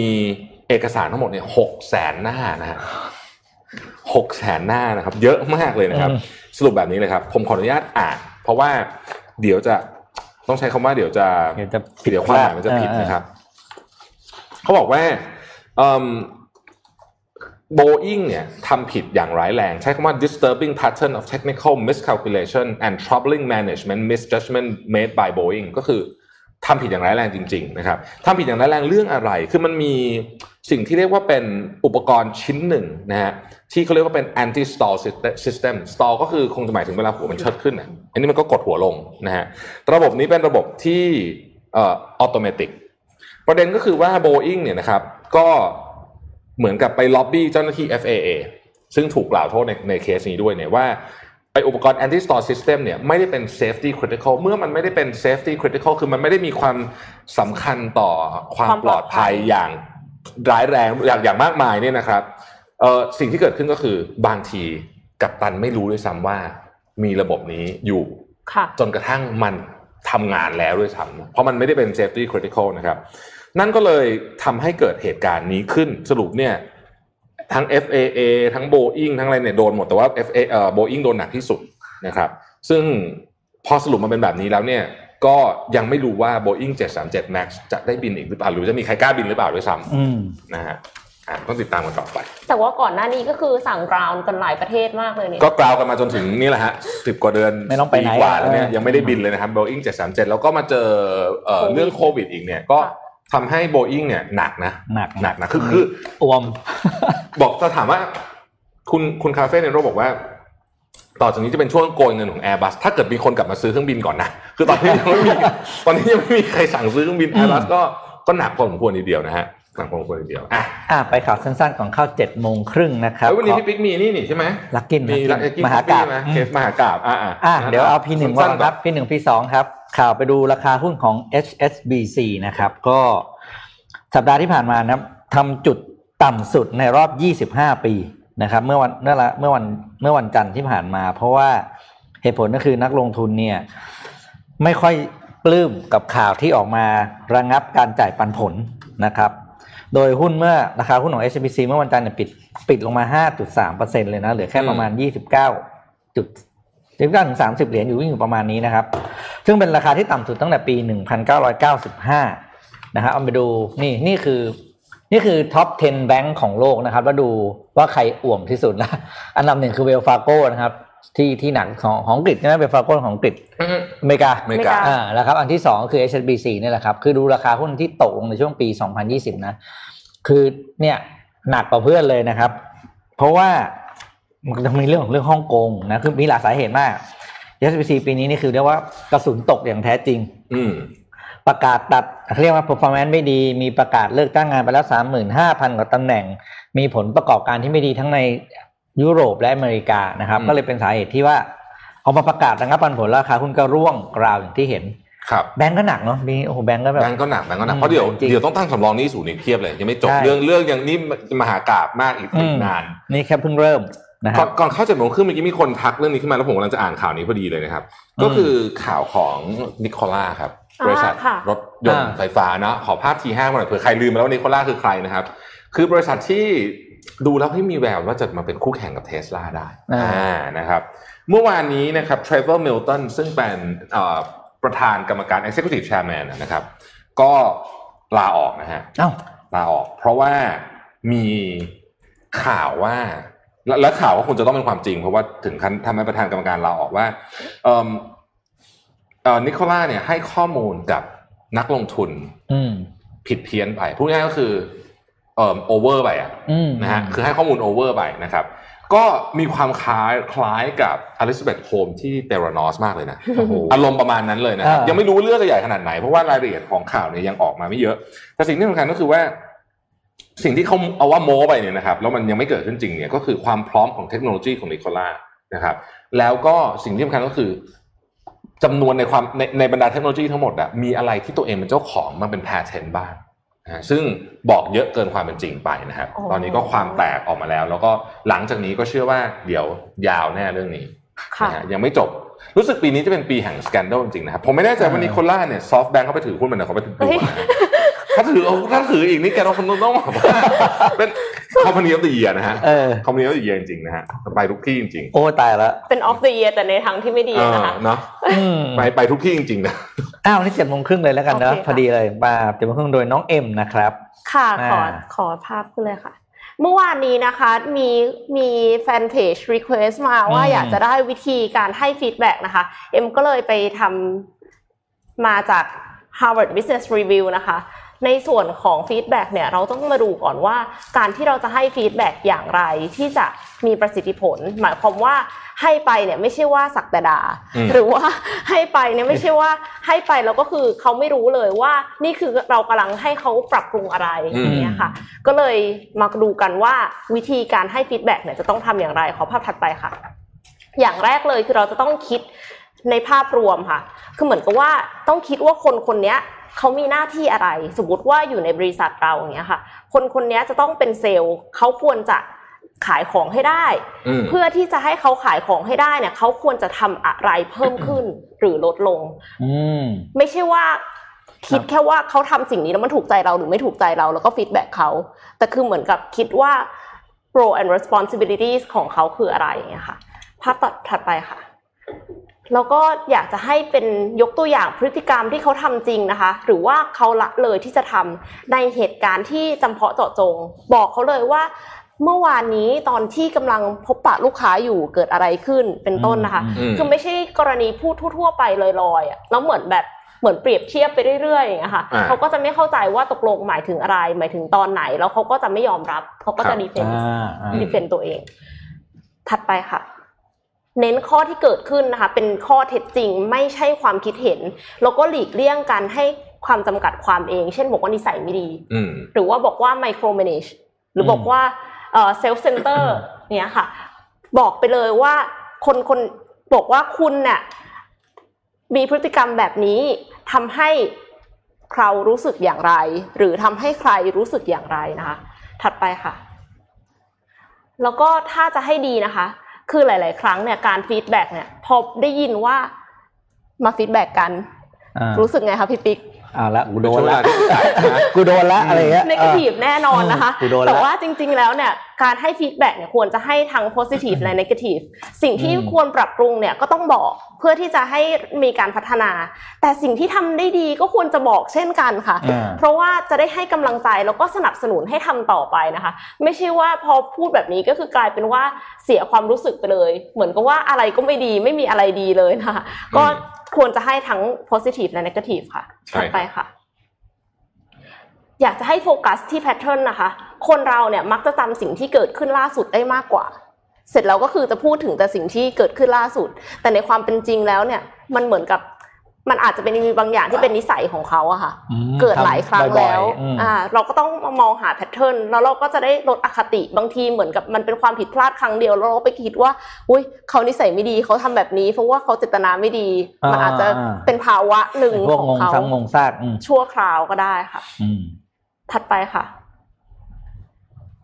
เอกสารทั้งหมดเนี่ย 600,000 หน้านะฮะ 600,000 หน้านะครับเยอะมากเลยนะครับสรุปแบบนี้เลยครับผมขออนุญาตอ่านเพราะว่าเดี๋ยวจะต้องใช้คำว่าเดี๋ยวความหมายมันจะผิดนะครับเขาบอกว่าBoeing เนี่ยทำผิดอย่างร้ายแรงใช้คำว่า disturbing pattern of technical miscalculation and troubling management misjudgment made by Boeing ก็คือทำผิดอย่างร้ายแรงจริงๆนะครับทำผิดอย่างร้ายแรงเรื่องอะไรคือมันมีสิ่งที่เรียกว่าเป็นอุปกรณ์ชิ้นหนึ่งนะฮะที่เขาเรียกว่าเป็น anti stall system stall ก็คือคงจะหมายถึงเวลาหัวมันเชิดขึ้นนะอันนี้มันก็กดหัวลงนะฮะระบบนี้เป็นระบบที่อัตโนมัติประเด็นก็คือว่า Boeing เนี่ยนะครับก็เหมือนกับไปล็อบบี้เจ้าหน้าที่ FAA ซึ่งถูกกล่าวโทษในเคสนี้ด้วยเนี่ยว่าไอ้อุปกรณ์ anti stall system เนี่ยไม่ได้เป็น safety critical เมื่อมันไม่ได้เป็น safety critical คือมันไม่ได้มีความสำคัญต่อความปลอดภัยอย่างร้ายแรงอย่างมากมายเนี่ยนะครับสิ่งที่เกิดขึ้นก็คือบางทีกัปตันไม่รู้ด้วยซ้ำว่ามีระบบนี้อยู่จนกระทั่งมันทำงานแล้วด้วยซ้ำเพราะมันไม่ได้เป็น safety critical นะครับนั่นก็เลยทำให้เกิดเหตุการณ์นี้ขึ้นสรุปเนี่ยทั้ง FAA ทั้ง Boeing ทั้งอะไรเนี่ยโดนหมดแต่ว่า Boeing โดนหนักที่สุดนะครับซึ่งพอสรุปมันเป็นแบบนี้แล้วเนี่ยก็ยังไม่รู้ว่า Boeing 737 Max จะได้บินอีกหรือเปล่าหรือจะมีใครกล้าบินหรือเปล่าด้วยซ้ำนะฮะต้องติดตามกันต่อไปแต่ว่าก่อนหน้านี้ก็คือสั่งกราวกันหลายประเทศมากเลยเนี่ยก็กราวกันมาจนถึงนี่แหละฮะ10กว่าเดือนปีกว่าแล้วเนี่ยยังไม่ได้บินเลยนะครับ Boeing 737แล้วก็มาเจอเรื่องโควิดอีกเนี่ยก็ทำให้ Boeing เนี่ยหนักนะคืออ้วมบอกจะถามว่าคุณคาเฟ่เนโร่บอกว่าต่อจากนี้จะเป็นช่วงโกยเงินของ Airbus ถ้าเกิดมีคนกลับมาซื้อเครื่องบินก่อนนะคือตอนนี้ยังไม่มีใครสั่งซื้อเครื่องบิน Airbus ก็หนักพอสมควรทีเดียวนะฮะหนักพอสมควรทีเดียวไปข่าวสั้นๆของข้าว 7:30 น.นะครับวันนี้พี่ปิ๊กมีนี่ใช่มั้ยLuckin มหากาพย์มหากาพย์เดี๋ยวเอา P1 ก่อนครับ P1 P2 ครับข่าวไปดูราคาหุ้นของ HSBC นะครับก็สัปดาห์ที่ผ่านมานะครับทำจุดต่ำสุดในรอบ25ปีนะครับเมื่อวันจันทร์ที่ผ่านมาเพราะว่าเหตุผลก็คือนักลงทุนเนี่ยไม่ค่อยปลื้มกับข่าวที่ออกมาระงับการจ่ายปันผลนะครับโดยหุ้นเมื่อราคาหุ้นของ HSBC เมื่อวันจันทร์เนี่ยปิดลงมา 5.3% เลยนะเหลือแค่ประมาณ 29 ถึง 30 เหรียญอยู่ประมาณนี้นะครับซึ่งเป็นราคาที่ต่ำสุดตั้งแต่ปี1995นะฮะเอาไปดูนี่คือท็อป10แบงค์ของโลกนะครับแล้วดูว่าใครอ่วมที่สุดนะอันดับ1คือเวลฟาโก้นะครับที่หนักของอังกฤษใช่มั้ยเวลฟาโก้ของอังกฤษอเมริกาแล้วครับอันที่2คือ HSBC นี่แหละครับคือดูราคาหุ้นที่ตกลงในช่วงปี2020นะคือเนี่ยหนักกว่าเพื่อนเลยนะครับเพราะว่ามันจะมีเรื่องฮ่องกงนะคือมีหลายสาเหตุมาก HSBC ปีนี้นี่คือเรียกว่ากระสุนตกอย่างแท้จริงประกาศตัดเรียกว่า performance ไม่ดีมีประกาศเลิกจ้างงานไปแล้ว 35,000 กว่าตำแหน่งมีผลประกอบการที่ไม่ดีทั้งในยุโรปและอเมริกานะครับก็เลยเป็นสาเหตุที่ว่าเอามาประกาศระงับปันผลราคาหุ้นก็ร่วงกราวอย่างที่เห็นครับแบงก์ก็หนักเนาะมีโอ้โหแบงก์ก็หนักเพราะเดี๋ยวต้องตั้งสำรองหนี้สูงอีกเพียบเลยยังไม่จบเรื่องอย่างนี้มหากาพย์มากอีกนานนี่แค่เพิ่งเริ่มก่อนเข้า7โมงครึ่งเมื่อกี้มีคนทักเรื่องนี้ขึ้นมาแล้วผมกำลังจะอ่านข่าวนี้พอดีเลยนะครับก็คือข่าวของนิโคล่าครับบริษัทรถยนต์ไฟฟ้านะขอภาพ T5 มาหน่อยเผื่อใครลืมแล้วว่านิโคล่าคือใครนะครับคือบริษัทที่ ดูแล้วให้มีแววว่าจะมาเป็นคู่แข่งกับ Tesla ได้นะครับเมื่อวานนี้นะครับเทรเวอร์มิลตันซึ่งเป็นประธานกรรมการ Executive Chairman นะครับก็ลาออกนะฮะลาออกเพราะว่ามีข่าวว่าและข่าวว่าคงจะต้องเป็นความจริงเพราะว่าถึงขั้นทำให้ประธานกรรมการลาออกว่านิโคล่าเนี่ยให้ข้อมูลกับนักลงทุนผิดเพี้ยนไปพูดง่ายก็คือโอเวอร์ไปอ่ะนะฮะคือให้ข้อมูลโอเวอร์ไปนะครับก็มีความคล้ายกับอลิซาเบธโฮมที่เทรานอสมากเลยนะ อารมณ์ประมาณนั้นเลยนะครับยังไม่รู้เรื่องใหญ่ขนาดไหนเพราะว่ารายละเอียดของข่าวเนี่ยยังออกมาไม่เยอะแต่สิ่งที่สำคัญก็คือว่าสิ่งที่เขาเอาว่าโม้ไปเนี่ยนะครับแล้วมันยังไม่เกิดขึ้นจริงเนี่ยก็คือความพร้อมของเทคโนโลยีของนิโคล่านะครับแล้วก็สิ่งที่สำคัญก็คือจำนวนในความในบรรดาเทคโนโลยีทั้งหมดอะมีอะไรที่ตัวเองเป็นเจ้าของมันเป็น patent บ้างซึ่งบอกเยอะเกินความเป็นจริงไปนะครับตอนนี้ก็ความแตกออกมาแล้วแล้วก็หลังจากนี้ก็เชื่อว่าเดี๋ยวยาวแน่เรื่องนี้ยังไม่จบรู้สึกปีนี้จะเป็นปีแห่งสแกนดัลจริงๆนะครับผมไม่แน่ใจว่านิโคล่าเนี่ย SoftBank เขาไปถือหุ้นมันเขาไปถือตัวถ้าถืออีกนี่แกต้องบอกว่าเป็นคอมพานีออฟเดอะเยียร์นะฮะคอมพานีออฟเดอะเยียร์จริงๆนะฮะไปทุกที่จริงๆโอ้ตายแล้วเป็นออฟเดอะเยียร์แต่ในทางที่ไม่ดีนะคะเนาะไปทุกที่จริงๆนะอ้าวนี่ 7:30 เลยแล้วกันเนาะพอดีเลยมาเจ็ดโมงครึ่งโดยน้องเอ็มนะครับค่ะขอภาพขึ้นเลยค่ะเมื่อวานนี้นะคะมีแฟนเพจรีเควสต์มาว่าอยากจะได้วิธีการให้ฟีดแบ็กนะคะเอ็มก็เลยไปทำมาจาก Harvard Business Review นะคะในส่วนของฟีดแบ็กเนี่ยเราต้องมาดูก่อนว่าการที่เราจะให้ฟีดแบ็กอย่างไรที่จะมีประสิทธิผลหมายความว่าให้ไปเนี่ยไม่ใช่ว่าสักแต่ด่าหรือว่าให้ไปเนี่ยไม่ใช่ว่าให้ไปแล้วก็คือเขาไม่รู้เลยว่านี่คือเรากำลังให้เขาปรับปรุงอะไรอย่างเงี้ยค่ะก็เลยมาดูกันว่าวิธีการให้ฟีดแบ็กเนี่ยจะต้องทำอย่างไรขอภาพถัดไปค่ะอย่างแรกเลยคือเราจะต้องคิดในภาพรวมค่ะคือเหมือนกับว่าต้องคิดว่าคนเนี้ยเขามีหน้าที่อะไรสมมติว่าอยู่ในบริษัทเราอย่างเงี้ยค่ะคนนี้จะต้องเป็นเซลล์เขาควรจะขายของให้ได้เพื่อที่จะให้เขาขายของให้ได้เนี่ยเขาควรจะทำอะไรเพิ่มขึ้นหรือลดลงไม่ใช่ว่าคิดแค่ว่าเขาทำสิ่งนี้แล้วมันถูกใจเราหรือไม่ถูกใจเราแล้วก็ฟีดแบ็กเขาแต่คือเหมือนกับคิดว่า role and responsibilities ของเขาคืออะไรอย่างเงี้ยค่ะภาพถัดไปค่ะแล้วก็อยากจะให้เป็นยกตัวอย่างพฤติกรรมที่เขาทำจริงนะคะหรือว่าเขาละเลยที่จะทำในเหตุการณ์ที่จำเพาะเจาะจงบอกเขาเลยว่าเมื่อวานนี้ตอนที่กำลังพบปะลูกค้าอยู่เกิดอะไรขึ้นเป็นต้นนะคะคือไม่ใช่กรณีพูดทั่วๆไปลอยๆอ่ะแล้วเหมือนเปรียบเทียบไปเรื่อยๆอย่างเงี้ยค่ะเขาก็จะไม่เข้าใจว่าตกลงหมายถึงอะไรหมายถึงตอนไหนแล้วเขาก็จะไม่ยอมรับเขาก็จะดีเฟนส์ตัวเองถัดไปค่ะเน้นข้อที่เกิดขึ้นนะคะเป็นข้อเท็จจริงไม่ใช่ความคิดเห็นแล้วก็หลีกเลี่ยงการให้ความจำกัดความเองเช่นบอกว่านิสัยไม่ดีหรือว่าบอกว่า micromanage หรือบอกว่าself center เนี่ยค่ะบอกไปเลยว่าคนบอกว่าคุณเนี่ยมีพฤติกรรมแบบนี้ทำให้ใครรู้สึกอย่างไรหรือทำให้ใครรู้สึกอย่างไรนะคะถัดไปค่ะแล้วก็ถ้าจะให้ดีนะคะคือหลายๆครั้งเนี่ยการฟีดแบ็กเนี่ยพอได้ยินว่ามาฟีดแบ็กกันรู้สึกไงคะพี่ปิ๊กละกูโดนละกูโดนละอะไรเงี้ยเนกาทีฟแน่นอนนะคะแต่ว่าจริงๆแล้วเนี่ยการให้ฟีดแบ็กเนี่ยควรจะให้ทั้งโพซิทีฟและเนกาทีฟสิ่งที่ควรปรับปรุงเนี่ยก็ต้องบอกเพื่อที่จะให้มีการพัฒนาแต่สิ่งที่ทำได้ดีก็ควรจะบอกเช่นกันค่ะเพราะว่าจะได้ให้กำลังใจแล้วก็สนับสนุนให้ทำต่อไปนะคะไม่ใช่ว่าพอพูดแบบนี้ก็คือกลายเป็นว่าเสียความรู้สึกไปเลยเหมือนกับว่าอะไรก็ไม่ดีไม่มีอะไรดีเลยนะคะก็ควรจะให้ทั้ง positive และ negative ค่ะต่อไปค่ะอยากจะให้โฟกัสที่ pattern นะคะคนเราเนี่ยมักจะจำสิ่งที่เกิดขึ้นล่าสุดได้มากกว่าเสร็จแล้วก็คือจะพูดถึงแต่สิ่งที่เกิดขึ้นล่าสุดแต่ในความเป็นจริงแล้วเนี่ยมันเหมือนกับมันอาจจะเป็นมีบางอย่างที่เป็นนิสัยของเขาอะค่ะเกิดหลายครั้งแล้วเราก็ต้องมองหาแพทเทิร์นแล้วเราก็จะได้ลดอคติบางทีเหมือนกับมันเป็นความผิดพลาดครั้งเดียวแล้วเราไปคิดว่าอุ้ยเขานิสัยไม่ดีเขาทำแบบนี้เพราะว่าเขาเจตนาไม่ดีมันอาจจะเป็นภาวะหนึ่งของเขาชั่วคราวก็ได้ค่ะถัดไปค่ะ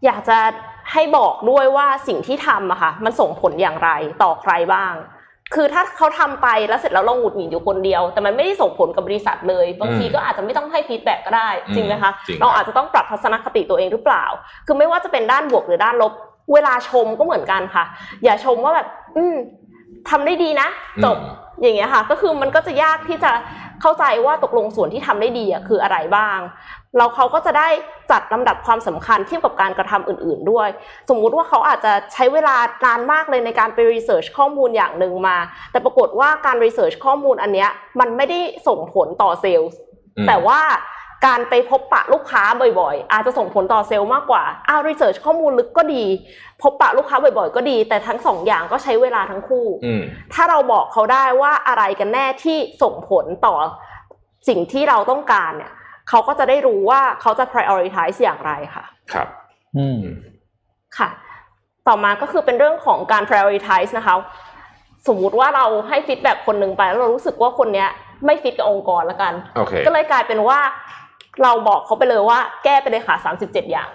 อยากจะให้บอกด้วยว่าสิ่งที่ทำอะค่ะมันส่งผลอย่างไรต่อใครบ้าง คือถ้าเขาทำไปแล้วเสร็จแล้วเราหงุดหงิดอยู่คนเดียวแต่มันไม่ได้ส่งผลกับบริษัทเลยบางทีก็อาจจะไม่ต้องให้ฟีดแบ็กก็ได้จริงไหมคะเราอาจจะต้องปรับทัศนคติตัวเองหรือเปล่าคือไม่ว่าจะเป็นด้านบวกหรือด้านลบเวลาชมก็เหมือนกันค่ะอย่าชมว่าแบบทำได้ดีนะจบอย่างเงี้ยค่ะก็คือมันก็จะยากที่จะเข้าใจว่าตกลงส่วนที่ทำได้ดีคืออะไรบ้างแล้วเขาก็จะได้จัดลำดับความสำคัญเทียบกับการกระทำอื่นๆด้วยสมมุติว่าเขาอาจจะใช้เวลานานมากเลยในการไปรีเสิร์ชข้อมูลอย่างนึงมาแต่ปรากฏว่าการรีเสิร์ชข้อมูลอันเนี้ยมันไม่ได้ส่งผลต่อเซลล์แต่ว่าการไปพบปะลูกค้าบ่อยๆอาจจะส่งผลต่อเซลล์มากกว่ารีเสิร์ชข้อมูลลึกก็ดีพบปะลูกค้าบ่อยๆก็ดีแต่ทั้ง2อย่างก็ใช้เวลาทั้งคู่ถ้าเราบอกเขาได้ว่าอะไรกันแน่ที่ส่งผลต่อสิ่งที่เราต้องการเนี่ยเขาก็จะได้รู้ว่าเขาจะ prioritize อย่างไรค่ะครับค่ะต่อมาก็คือเป็นเรื่องของการ prioritize นะคะสมมุติว่าเราให้ฟีดแบ็กคนนึงไปแล้วเรารู้สึกว่าคนเนี้ยไม่ฟิตกับองค์กรละกัน okay. ก็เลยกลายเป็นว่าเราบอกเขาไปเลยว่าแก้ไปเลยค่ะ37อย่าง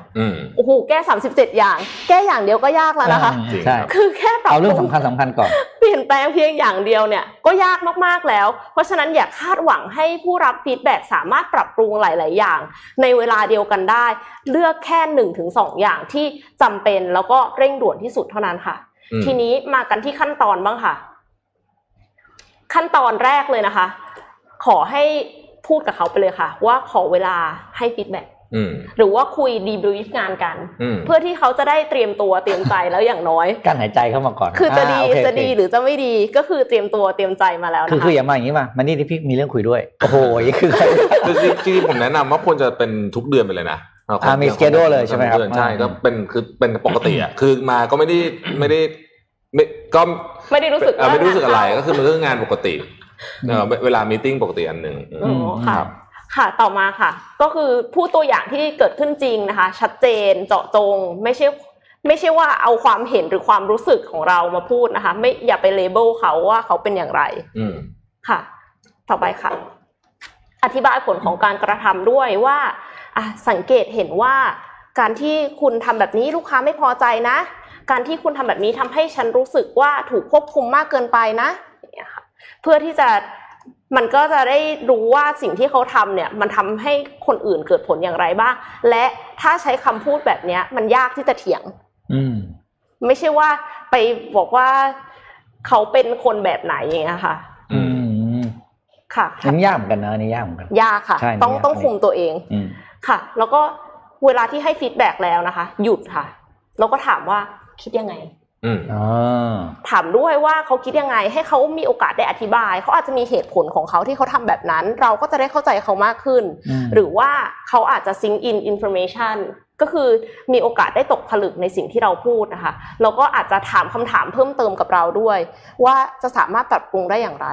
โอ้โหแก้37อย่างแก้อย่างเดียวก็ยากแล้วนะคะใช่คือแค่ปรับเอาเรื่องสำคัญก่อนเปลี่ยนแปลงเพียงอย่างเดียวเนี่ยก็ยากมากๆแล้วเพราะฉะนั้นอย่าคาดหวังให้ผู้รับฟีดแบคสามารถปรับปรุงหลายๆอย่างในเวลาเดียวกันได้เลือกแค่ 1-2 อย่างที่จำเป็นแล้วก็เร่งด่วนที่สุดเท่านั้นค่ะทีนี้มากันที่ขั้นตอนบ้างค่ะขั้นตอนแรกเลยนะคะขอให้พูดกับเขาไปเลยค่ะว่าขอเวลาให้ฟีดแบ็กหรือว่าคุยดีบรีฟงานกันเพื่อที่เขาจะได้เตรียมตัวเตรียมใจแล้วอย่างน้อยการหายใจเข้ามาก่อนคือจะดีจะดีหรือจะไม่ดีก็คือเตรียมตัวเตรียมใจมาแล้วนะคะคืออย่ามาอย่างนี้มานี่พี่มีเรื่องคุยด้วยโอ้โหคือจริงๆผมแนะนำว่าควรจะเป็นทุกเดือนไปเลยนะมีสเกดูเลยใช่ไหมครับใช่ก็เป็นคือเป็นปกติอ่ะคือมาก็ไม่ได้รู้สึกไม่รู้สึกอะไรก็คือมันก็งานปกติเวลามีตติ้งปกติอันนึงครับค่ะต่อมาค่ะก็คือพูดตัวอย่างที่เกิดขึ้นจริงนะคะชัดเจนเจาะจงไม่ใช่ว่าเอาความเห็นหรือความรู้สึกของเรามาพูดนะคะไม่อย่าไปเลเบลเขาว่าเขาเป็นอย่างไรค่ะต่อไปค่ะอธิบายผลของการกระทำด้วยว่าสังเกตเห็นว่าการที่คุณทำแบบนี้ลูกค้าไม่พอใจนะการที่คุณทำแบบนี้ทำให้ฉันรู้สึกว่าถูกควบคุมมากเกินไปนะเนี่ยค่ะเพื่อที่จะมันก็จะได้รู้ว่าสิ่งที่เขาทำเนี่ยมันทำให้คนอื่นเกิดผลอย่างไรบ้างและถ้าใช้คำพูดแบบนี้มันยากที่จะเถียงไม่ใช่ว่าไปบอกว่าเขาเป็นคนแบบไหนอย่างเงี้ยค่ะค่ะนี่ยากเหมือนกันนะนี่ยากเหมือนกันยากค่ะต้องคุมตัวเองค่ะแล้วก็เวลาที่ให้ฟีดแบ็กแล้วนะคะหยุดค่ะแล้วก็ถามว่าคิดยังไงถามด้วยว่าเขาคิดยังไงให้เขามีโอกาสได้อธิบายเขาอาจจะมีเหตุผลของเขาที่เขาทำแบบนั้นเราก็จะได้เข้าใจเขามากขึ้นหรือว่าเขาอาจจะ sink in information ก็คือมีโอกาสได้ตกผลึกในสิ่งที่เราพูดนะคะแล้วก็อาจจะถามคำถามเพิ่มเติมกับเราด้วยว่าจะสามารถปรับปรุงได้อย่างไร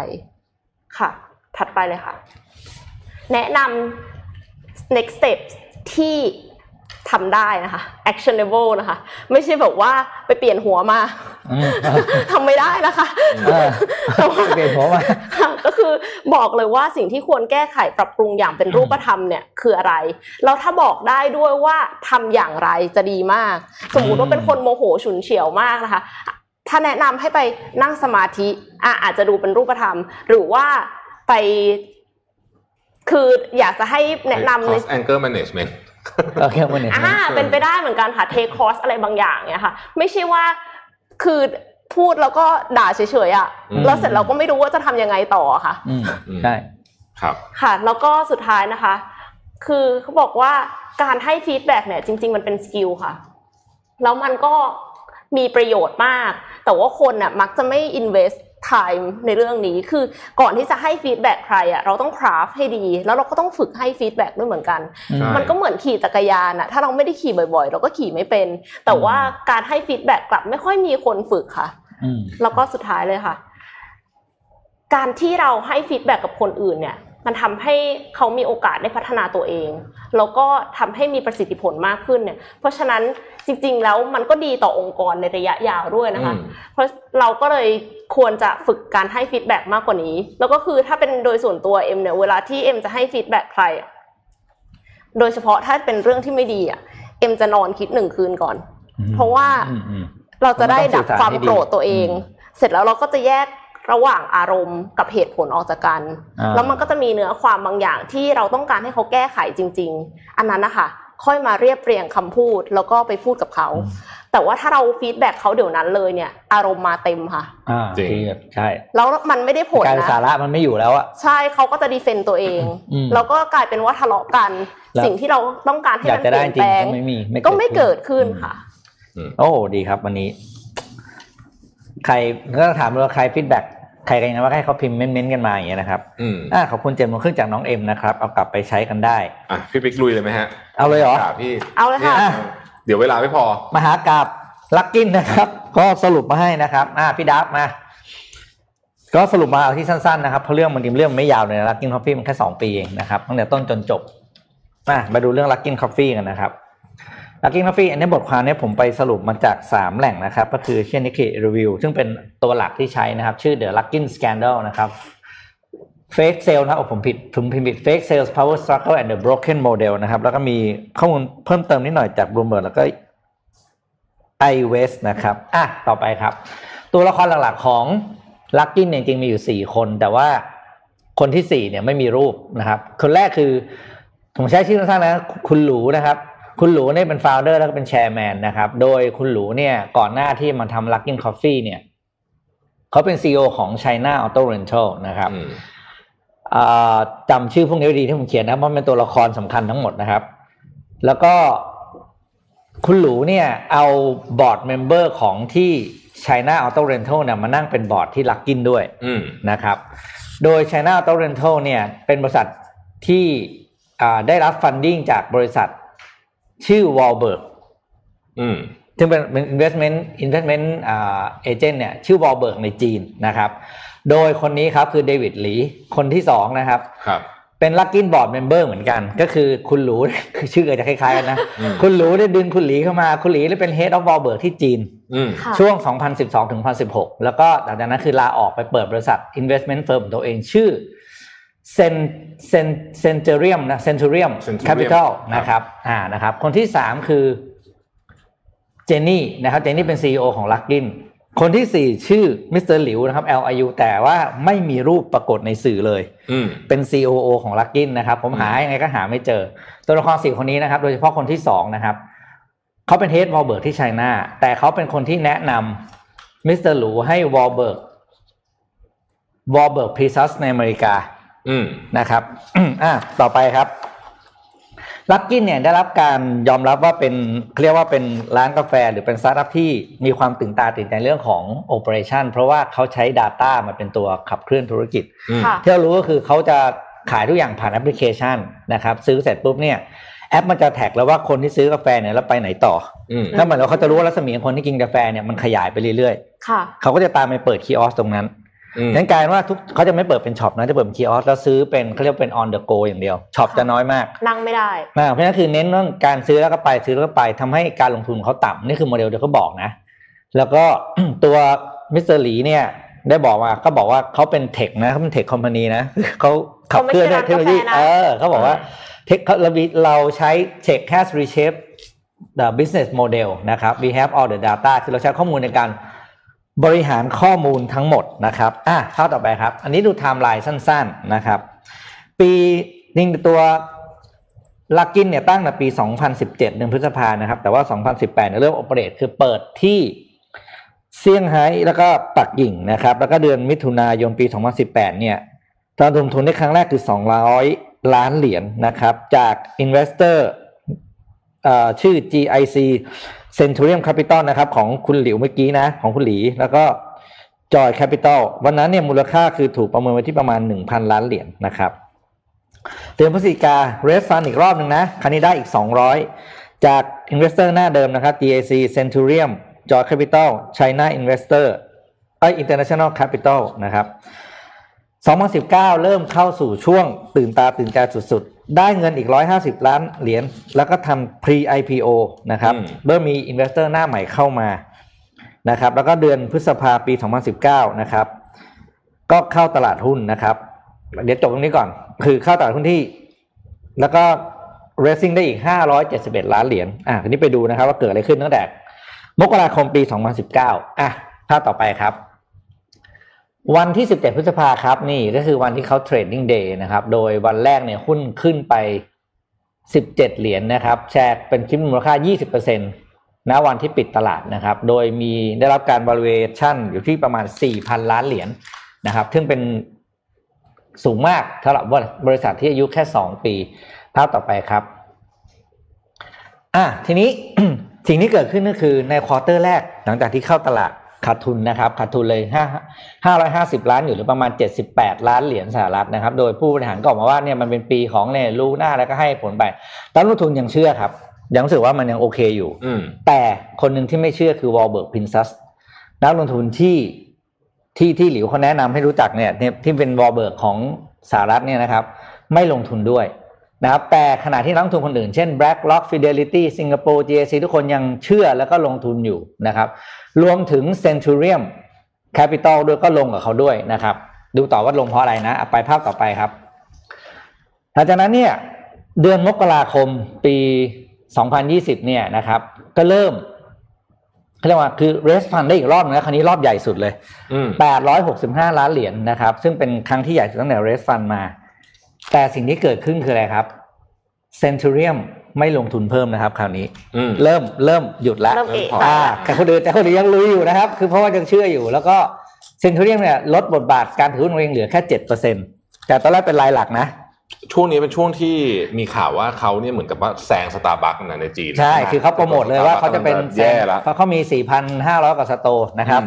ค่ะถัดไปเลยค่ะแนะนำ next step ที่ทำได้นะคะ actionable นะคะไม่ใช่แบบว่าไปเปลี่ยนหัวมาทำไม่ได้นะคะเปลี่ยนหัวมาก็คือบอกเลยว่าสิ่งที่ควรแก้ไขปรับปรุงอย่างเป็นรูปธรรมเนี่ยคืออะไรแล้วถ้าบอกได้ด้วยว่าทำอย่างไรจะดีมากสมมุติว่าเป็นคนโมโหฉุนเฉียวมากนะคะถ้าแนะนำให้ไปนั่งสมาธิอาจจะดูเป็นรูปธรรมหรือว่าไปคืออยากจะให้แนะนำ Cost Anger Managementเป็นไปได้เหมือนกันค่ะเทคคอร์สอะไรบางอย่างเนี่ยค่ะไม่ใช่ว่าคือพูดแล้วก็ด่าเฉยๆแล้วเสร็จเราก็ไม่รู้ว่าจะทำยังไงต่อค่ะใช่ครับค่ะแล้วก็สุดท้ายนะคะคือเขาบอกว่าการให้ฟีดแบ็กเนี่ยจริงๆมันเป็นสกิลค่ะแล้วมันก็มีประโยชน์มากแต่ว่าคนน่ะมักจะไม่อินเวสต์ไทม์ในเรื่องนี้คือก่อนที่จะให้ฟีดแบ็กใครเราต้องคราฟให้ดีแล้วเราก็ต้องฝึกให้ฟีดแบ็กด้วยเหมือนกันมันก็เหมือนขี่จักรยานถ้าเราไม่ได้ขี่บ่อยๆเราก็ขี่ไม่เป็นแต่ว่าการให้ฟีดแบ็กกลับไม่ค่อยมีคนฝึกค่ะแล้วก็สุดท้ายเลยค่ะการที่เราให้ฟีดแบ็กกับคนอื่นเนี่ยมันทำให้เขามีโอกาสได้พัฒนาตัวเองแล้วก็ทำให้มีประสิทธิผลมากขึ้นเนี่ยเพราะฉะนั้นจริงๆแล้วมันก็ดีต่อองค์กรในระยะยาวด้วยนะคะเพราะเราก็เลยควรจะฝึกการให้ฟีดแบ็กมากกว่านี้แล้วก็คือถ้าเป็นโดยส่วนตัวเอ็มเนี่ยเวลาที่เอ็มจะให้ฟีดแบ็กใครโดยเฉพาะถ้าเป็นเรื่องที่ไม่ดีเอ็มจะนอนคิด1คืนก่อนเพราะว่าเราจะได้ดับความโกรธตัวเองเสร็จแล้วเราก็จะแยก ระหว่างอารมณ์กับเหตุผลออกจากกันแล้วมันก็จะมีเนื้อความบางอย่างที่เราต้องการให้เขาแก้ไขจริงๆอันนั้นนะคะค่อยมาเรียบเรียงคำพูดแล้วก็ไปพูดกับเขาแต่ว่าถ้าเราฟีดแบ็กเขาเดี๋ยวนั้นเลยเนี่ยอารมณ์มาเต็มค่ะจริงใช่แล้วมันไม่ได้ผลนะการสาระมันไม่อยู่แล้วอ่ะใช่เขาก็จะดีเฟนต์ตัวเองแล้วก็กลายเป็นว่าทะเลาะกันสิ่งที่เราต้องการให้มันเปลี่ยนแปลงก็ไม่เกิดขึ้นค่ะโอ้ดีครับวันนี้ใครก็ถามว่าใครฟีดแบ็กใครกันนะว่าให้เขาพิมพ์เม้นๆกันมาอย่างเงี้ยนะครับขอบคุณเจมส์มันขึ้นจากน้องเอ็มนะครับเอากลับไปใช้กันได้อ่ะพี่ปิ๊กลุยเลยมั้ยฮะเอาเลยเหรอพี่เอาเลยค่ะเดี๋ยวเวลาไม่พอมหากาพย์ลักกินนะครับก็สรุปมาให้นะครับพี่ดับมาก็สรุปมาเอาที่สั้นๆนะครับเพราะเรื่องมันเรื่องไม่ยาวเลยนะลักกินคอฟฟี่มันแค่2ปีเองนะครับตั้งแต่ต้นจนจบมาดูเรื่องลักกินคอฟฟี่กันนะครับลักกินคอฟฟี่อันนี้บทความเนี่ยผมไปสรุปมาจาก3แหล่งนะครับก็คือเช่นนิเคอิรีวิวซึ่งเป็นตัวหลักที่ใช้นะครับชื่อ The Luckin Scandal นะครับ Fake Sales นะผมผิด Fake Sales Power Struggle and the Broken Model นะครับแล้วก็มีข้อมูลเพิ่มเติมนิดหน่อยจาก Bloomberg แล้วก็ iWest นะครับต่อไปครับตัวละครหลักๆของลักกินเนี่ยจริงมีอยู่4คนแต่ว่าคนที่4เนี่ยไม่มีรูปนะครับคนแรกคือผมใช้ชื่อสั้นๆนะคุณหลูนะครับคุณหลูเนี่ยเป็น founder แล้วก็เป็น chairman นะครับโดยคุณหลูเนี่ยก่อนหน้าที่มาทำ Luckin Coffee เนี่ยเขาเป็น CEO ของ China Auto Rental นะครับจำชื่อพวกนี้ดีที่ผมเขียนนะเพราะมันเป็นตัวละครสำคัญทั้งหมดนะครับแล้วก็คุณหลูเนี่ยเอา board member ของที่ China Auto Rental เนี่ยมานั่งเป็น board ที่ Luckin ด้วยนะครับโดย China Auto Rental เนี่ยเป็นบริษัทที่ได้รับ funding จากบริษัทชื่อ Warburg ซึ่งเป็น investment agent เนี่ยชื่อ Warburg ในจีนนะครับโดยคนนี้ครับคือเดวิดหลีคนที่2นะครับเป็น Luckin Board Member เหมือนกันก็คือคุณหลูคือชื่ออาจจะคล้ายๆกันนะคุณหลูได้ดึงคุณหลีเข้ามาคุณหลีได้เป็น Head of Warburg ที่จีนช่วง2012ถึง2016แล้วก็หลังจากนั้นคือลาออกไปเปิดบริษัท investment firm ตัวเองชื่อ Centurium นะ Centurium Capital นะครับนะครับคนที่3คือเจนนี่นะครับเจนนี่เป็น CEO ของ Luckin คนที่4ชื่อมิสเตอร์หลิวนะครับ LIU แต่ว่าไม่มีรูปปรากฏในสื่อเลยเป็น COO ของ Luckin นะครับผมหายังไงก็หาไม่เจอตัวละคร4คนนี้นะครับโดยเฉพาะคนที่2นะครับเขาเป็น Head Warburg ที่ไชน่าแต่เขาเป็นคนที่แนะนำมิสเตอร์หลูให้ Warburg Pincus ในอเมริกานะครับต่อไปครับลักกินเนี่ยได้รับการยอมรับว่าเป็นเรียกว่าเป็นร้านกาแฟหรือเป็นสตาร์ทอัพที่มีความตื่นตาตื่นใจเรื่องของโอเปอเรชั่นเพราะว่าเขาใช้ data มาเป็นตัวขับเคลื่อนธุรกิจที่เรารู้ก็คือเขาจะขายทุกอย่างผ่านแอปพลิเคชันนะครับซื้อเสร็จปุ๊บเนี่ยแอปมันจะแท็กแล้วว่าคนที่ซื้อกาแฟเนี่ยแล้วไปไหนต่อแล้วเหมือนเราเขาจะรู้ว่ารัศมีของคนที่กินกาแฟเนี่ยมันขยายไปเรื่อยๆเขาก็จะตามไปเปิดคีออสตรงนั้นงั้นกลายว่าทุกเขาจะไม่เปิดเป็นช็อปนะจะเปิดเป็นคีออสแล้วซื้อเป็นเขาเรียกเป็น on the go อย่างเดียวช็อปจะน้อยมากนั่งไม่ได้เพราะฉะนั้นคือเน้นเรื่องการซื้อแล้วก็ไปซื้อแล้วก็ไปทำให้การลงทุนเขาต่ำนี่คือโมเดลเดี๋ยวเขาบอกนะแล้วก็ตัวมิสเตอร์หลีเนี่ยได้บอกมาเขาบอกว่าเขาเป็นเทคนะเขาเป็นเทคคอมพานีนะเขาขับเคลื่อนด้วยเทคโนโลยีเขาบอกว่าเทคเราใช้ Tech has reshaped the business model นะครับ we have all the data คือเราใช้ข้อมูลในการบริหารข้อมูลทั้งหมดนะครับข้อต่อไปครับอันนี้ดูไทม์ไลน์สั้นๆนะครับปีนึงตัวลักกินเนี่ยตั้งแต่ปี2017 1 พฤษภาคมนะครับแต่ว่า2018เริ่มโอเปเรตคือเปิดที่เซี่ยงไฮ้แล้วก็ปักกิ่งนะครับแล้วก็เดือนมิถุนายนปี2018เนี่ยตอนลงทุนในครั้งแรกคือ200ล้านเหรียญ นะครับจากอินเวสเตอร์ชื่อ GIC Centurium Capital นะครับของคุณหลิวเมื่อกี้นะของคุณหลีแล้วก็ Joy Capital วันนั้นเนี่ยมูลค่าคือถูกประเมินไว้ที่ประมาณ 1,000 ล้านเหรียญ นะครับเดือนพฤศจิกา Red Fund อีกรอบนึงนะคราวนี้ได้อีก200จาก Investor หน้าเดิมนะครับ GIC Centurium Joy Capital China Investor International Capital นะครับ2019เริ่มเข้าสู่ช่วงตื่นตาตื่นใจสุดๆได้เงินอีก150ล้านเหรียญแล้วก็ทำ pre IPO นะครับเริ่มมี investor หน้าใหม่เข้ามานะครับแล้วก็เดือนพฤษภาคมปี2019นะครับก็เข้าตลาดหุ้นนะครับเดี๋ยวจบตรงนี้ก่อนคือเข้าตลาดหุ้นที่แล้วก็ raising ได้อีก571ล้านเหรียญทีนี้ไปดูนะครับว่าเกิดอะไรขึ้นตั้งแต่มกราคมปี2019ภาพต่อไปครับ วันที่17พฤษภาคมครับนี่ก็คือวันที่เขาเทรดดิ้งเดย์นะครับโดยวันแรกเนี่ยหุ้นขึ้นไป17เหรียญ นะครับแชร์เป็นคลิปมูลค่า 20% ณวันที่ปิดตลาดนะครับโดยมีได้รับการ valuation อยู่ที่ประมาณ 4,000 ล้านเหรียญ นะครับซึ่งเป็นสูงมากสำหรับบริษัทที่อายุแค่2ปีภาพต่อไปครับทีนี้ สิ่งที่เกิดขึ้นก็คือในควอเตอร์แรกหลังจากที่เข้าตลาดขาดทุนนะครับขาดทุนเลย550ล้านอยู่หรือประมาณ78ล้านเหรียญสหรัฐนะครับโดยผู้บริหารก็บอกมาว่าเนี่ยมันเป็นปีของเนี่ยลูน่าแล้วก็ให้ผลไปตอนลงทุนยังเชื่อครับยังรู้สึกว่ามันยังโอเคอยู่แต่คนหนึ่งที่ไม่เชื่อคือ Warburg Pincus นักลงทุนที่หลิวเขาแนะนำให้รู้จักเนี่ยที่เป็น Warburg ของสหรัฐเนี่ยนะครับไม่ลงทุนด้วยนะครับแต่ขณะที่นักลงทุนคนอื่นเช่น BlackRock Fidelity สิงคโปร์ JAC ทุกคนยังเชื่อแล้วก็ลงทุนอยู่นะครับรวมถึง Centurium Capital ด้วยก็ลงกับเขาด้วยนะครับดูต่อว่าลงเพราะอะไรนะไปภาพต่อไปครับหลังจากนั้นเนี่ยเดือนมกราคมปี2020เนี่ยนะครับก็เริ่มเรียกว่าคือ raise fund ได้อีกรอบนึงนะครั้งนี้รอบใหญ่สุดเลย865ล้านเหรียญ นะครับซึ่งเป็นครั้งที่ใหญ่สุดตั้งแต่ raise fund มาแต่สิ่งที่เกิดขึ้นคืออะไรครับเซนทูเรียมไม่ลงทุนเพิ่มนะครับคราวนี้เริ่มหยุดละแต่คนอื่นยังลุยอยู่นะครับคือเพราะว่ายังเชื่ออยู่แล้วก็เซนทูเรียมเนี่ยลดบทบาทการถือหุ้นตัวเองเหลือแค่ 7% แต่ตอนแรกเป็นรายหลักนะช่วงนี้เป็นช่วงที่มีข่าวว่าเขาเนี่ยเหมือนกับว่าแซง Starbucks นะในจีนใช่คือเขาโปรโมทเลยว่าเขาจะเป็นแซงเพราะเขามี 4,500 กว่าสโตร์นะครับ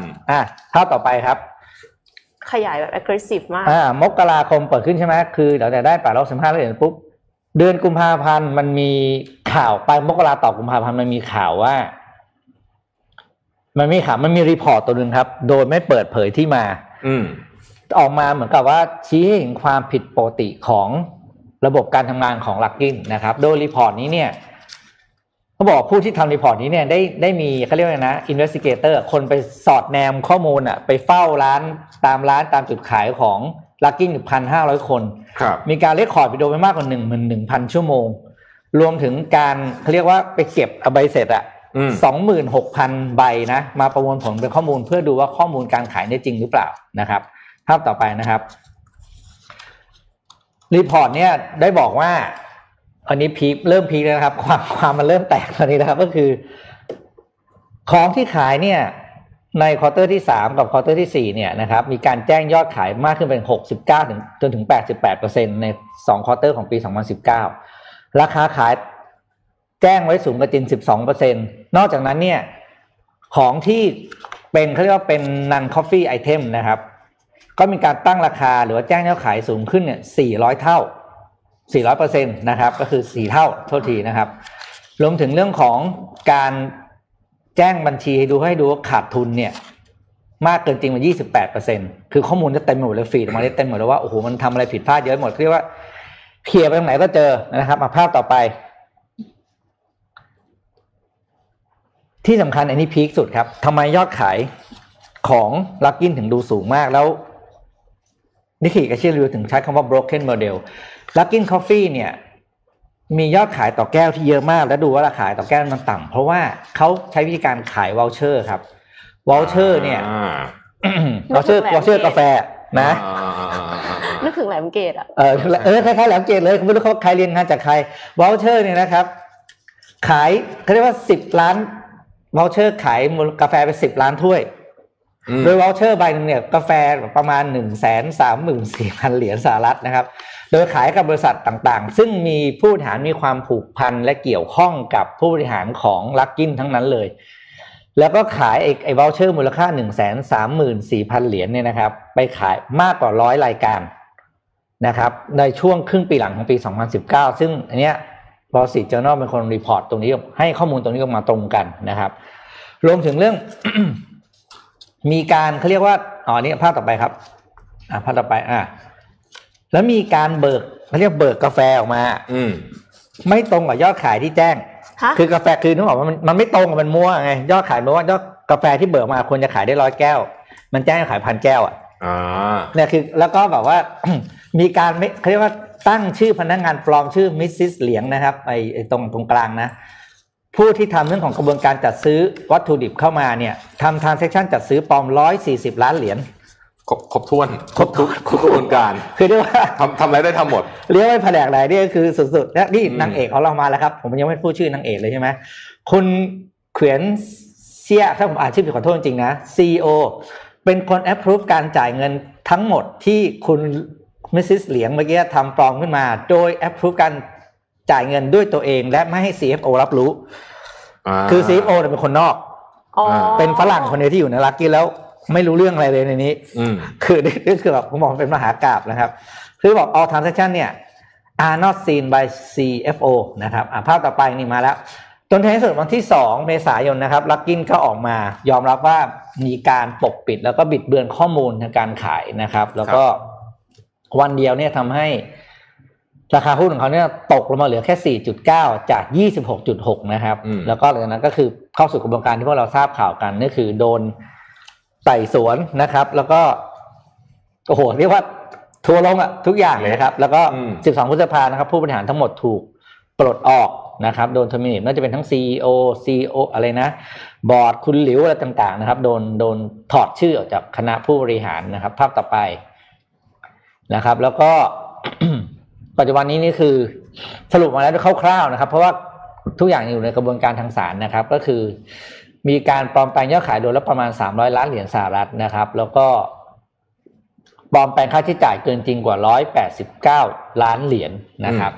ภาพต่อไปครับขยายแบบ aggressive มากมกราคมเปิดขึ้นใช่ไหมคือเดี๋ยวแต่ได้865เหรียญปุ๊บเดือนกุมภาพันธ์มันมีข่าวไปมกราต่อกุมภาพันธ์มันมีข่าวว่ามันมีรีพอร์ตตัวนึงครับโดยไม่เปิดเผยที่มาออกมาเหมือนกับว่าชี้ให้เห็นความผิดปกติของระบบการทำงานของ Luckin นะครับโดยรีพอร์ตนี้เนี่ยเขาบอกผู้ที่ทำรีพอร์ตนี้เนี่ยได้มีเขาเรียกว่านะ investigator คนไปสอดแนมข้อมูลอ่ะไปเฝ้าร้านตามจุดขายของ Luckin อยู่ 1,500 คนมีการเรคคอร์ดวิดีโอไปมากกว่า 11,000 ชั่วโมงรวมถึงการเขาเรียกว่าไปเก็บใบเสร็จอ่ะ 26,000 ใบนะมาประมวลผลเป็นข้อมูลเพื่อดูว่าข้อมูลการขายเนี่ยจริงหรือเปล่านะครับภาพต่อไปนะครับรีพอร์ตเนี่ยได้บอกว่าอันนี้พีคเริ่มพีคแล้วนะครับความมันเริ่มแตกตอนนี้นะครับก็คือของที่ขายเนี่ยในควอเตอร์ที่3กับควอเตอร์ที่4เนี่ยนะครับมีการแจ้งยอดขายมากขึ้นเป็น69จนถึง 88% ใน2ควอเตอร์ของปี2019ราคาขายแจ้งไว้สูงกว่าจริง 12% นอกจากนั้นเนี่ยของที่เป็นเขาเรียกว่าเป็น non coffee item นะครับก็มีการตั้งราคาหรือว่าแจ้งยอดขายสูงขึ้นเนี่ย400เท่า400% นะครับก็คือ4เท่าโทษทีนะครับรวมถึงเรื่องของการแจ้งบัญชีให้ดูว่าขาดทุนเนี่ยมากเกินจริงมา 28% คือข้อมูลจะเต็มหมดเลยฟีดมาเต็มหมดแล้วว่าโอ้โหมันทำอะไรผิดพลาดเยอะหมดเรียกว่าเคลียร์ไปตรงไหนก็เจอนะครับมาภาพต่อไปที่สำคัญอันนี้พีคสุดครับทำไมยอดขายของLuckinถึงดูสูงมากแล้วนิกิกับเชลลิวถึงใช้คำว่า broken model Luckin Coffee เนี่ยมียอดขายต่อแก้วที่เยอะมากและดูว่าราคาต่อแก้วมันต่ำเพราะว่าเขาใช้วิธีการขายวอลเชอร์ครับวอลเชอร์เนี่ยวอลเชอร์กาแฟนะนึกถึงแหลมเกตอ่ะคล้ายๆแหลมเกตเลยไม่รู้เขาใครเรียนงานจากใครวอลเชอร์เนี่ยนะครับขายเขาเรียกว่า10ล้านวอลเชอร์ขายกาแฟไป10ล้านถ้วยโดยวอลเชอร์ใบนึงเนี่ยกาแฟประมาณ 134,000 เหรียญสหรัฐนะครับโดยขายกับบริษัทต่างๆซึ่งมีผู้บริหารมีความผูกพันและเกี่ยวข้องกับผู้บริหารของ Luckin ทั้งนั้นเลยแล้วก็ขายไอ้วอลเชอร์มูลค่า 134,000 เหรียญเนี่ยนะครับไปขายมากกว่า100รายการนะครับในช่วงครึ่งปีหลังของปี2019ซึ่งอันเนี้ย Wall Street Journal เป็นคนรีพอร์ตตรงนี้ให้ข้อมูลตรงนี้ออกมาตรงกันนะครับรวมถึงเรื่อง มีการเขาเรียกว่านี่ภาพต่อไปครับภาพต่อไปแล้วมีการเบิกเขาเรียกเบิกกาแฟออกมาไม่ตรงกับยอดขายที่แจ้งคือกาแฟคือนึกออกว่ามันไม่ตรงกับมันมั่วไงยอดขายมันว่ายอดกาแฟที่เบิกมาควรจะขายได้100แก้วมันแจ้งขาย 1,000 แก้วเนี่ยคือแล้วก็แบบว่า มีการไม่เขาเรียกว่าตั้งชื่อพนักงานปลอมชื่อมิสซิสเหลียงนะครับไอ้ตรงกลางนะผู้ที่ทำเรื่องของกระบวนการจัดซื้อวัตถุดิบเข้ามาเนี่ยทำ transaction จัดซื้อปลอม140ล้านเหรียญ ครบถ้วนครบกระบวนการคือเรียกว่าทำอะไรได้ทำหมดเรียกว่าแผนกไหนนี่คือสุดๆและนี่นางเอกของเรามาแล้วครับผมยังไม่พูดชื่อนางเอกเลยใช่ไหมคุณเขียนเสียถ้าผมอ่านชื่อผิดขอโทษจริงๆนะ CEO เป็นคน approve การจ่ายเงินทั้งหมดที่คุณมิสซิสเหลียงเมื่อกี้ทำปลอมขึ้นมาโดย approve การจ่ายเงินด้วยตัวเองและไม่ให้ CFO รับรู้คือ CFO เป็นคนนอกเป็นฝรั่งคนเดียวที่อยู่ในลักกี้แล้วไม่รู้เรื่องอะไรเลยในนี้คือแบบผมมองเป็นมหากาพย์นะครับคือบอก all transaction เนี่ย are not seen by CFO นะครับภาพต่อไปนี่มาแล้วจนท้ายสุดวันที่2เมษายนนะครับลักกินก็ออกมายอมรับว่ามีการปกปิดแล้วก็บิดเบือนข้อมูลทางการขายนะครับแล้วก็วันเดียวเนี่ยทำให้ราคาหุ้นของเขาเนี่ยตกลงมาเหลือแค่ 4.9 จาก 26.6 นะครับแล้วก็หลังจากนั้นก็คือเข้าสู่กระบวนการที่พวกเราทราบข่าวกันนั่นคือโดนไต่สวนนะครับแล้วก็โอ้โหเรียกว่าทัวร์ลงอ่ะทุกอย่างนะครับแล้วก็12พฤษภาคมนะครับผู้บริหารทั้งหมดถูกปลดออกนะครับโดนเทอร์มิเนทน่าจะเป็นทั้ง CEO อะไรนะบอร์ดคุณหลิวอะไรต่างๆนะครับโดนถอดชื่อออกจากคณะผู้บริหารนะครับภาพต่อไปนะครับแล้วก็ ปัจจุบันนี้นี่คือสรุปมาแล้วคร่าวๆนะครับเพราะว่าทุกอย่างอยู่ในกระบวนการทางศาลนะครับก็คือมีการปลอมแปลงยอดขายโดยละประมาณ300ล้านเหรียญสหรัฐนะครับแล้วก็ปลอมแปลงค่าใช้จ่ายเกินจริงกว่า189ล้านเหรียญนะครับ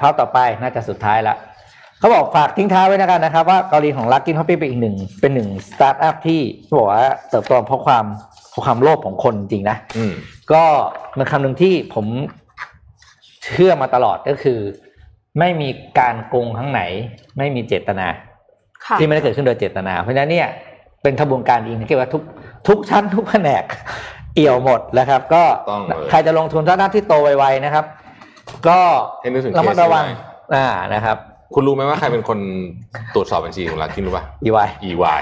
ภาพต่อไปน่าจะสุดท้ายละเขาบอกฝากทิ้งท้ายไว้นะครับว่ากรณีของ Luckin Coffee เป็นหนึ่งสตาร์ทอัพที่บอกว่าเติบโตเพราะความโลภของคนจริงนะก็มันคำหนึ่งที่ผมเชื่อมาตลอดก็คือไม่มีการโกงทั้งไหนไม่มีเจตนาที่ไม่ได้เกิดขึ้นโดยเจตนาเพราะฉะนั้นเนี่ยเป็นขบวนการจริงเกี่ยวกับทุกชั้นทุกแผนกเอี่ยวหมดแล้วครับก็ใครจะลงทุนสตาร์ทอัพที่โตไวๆนะครับก็ระมัดระวังนะครับคุณรู้ไหมว่าใครเป็นคนตรวจสอบบัญชีของลักกิ้นรู้ป่ะ EY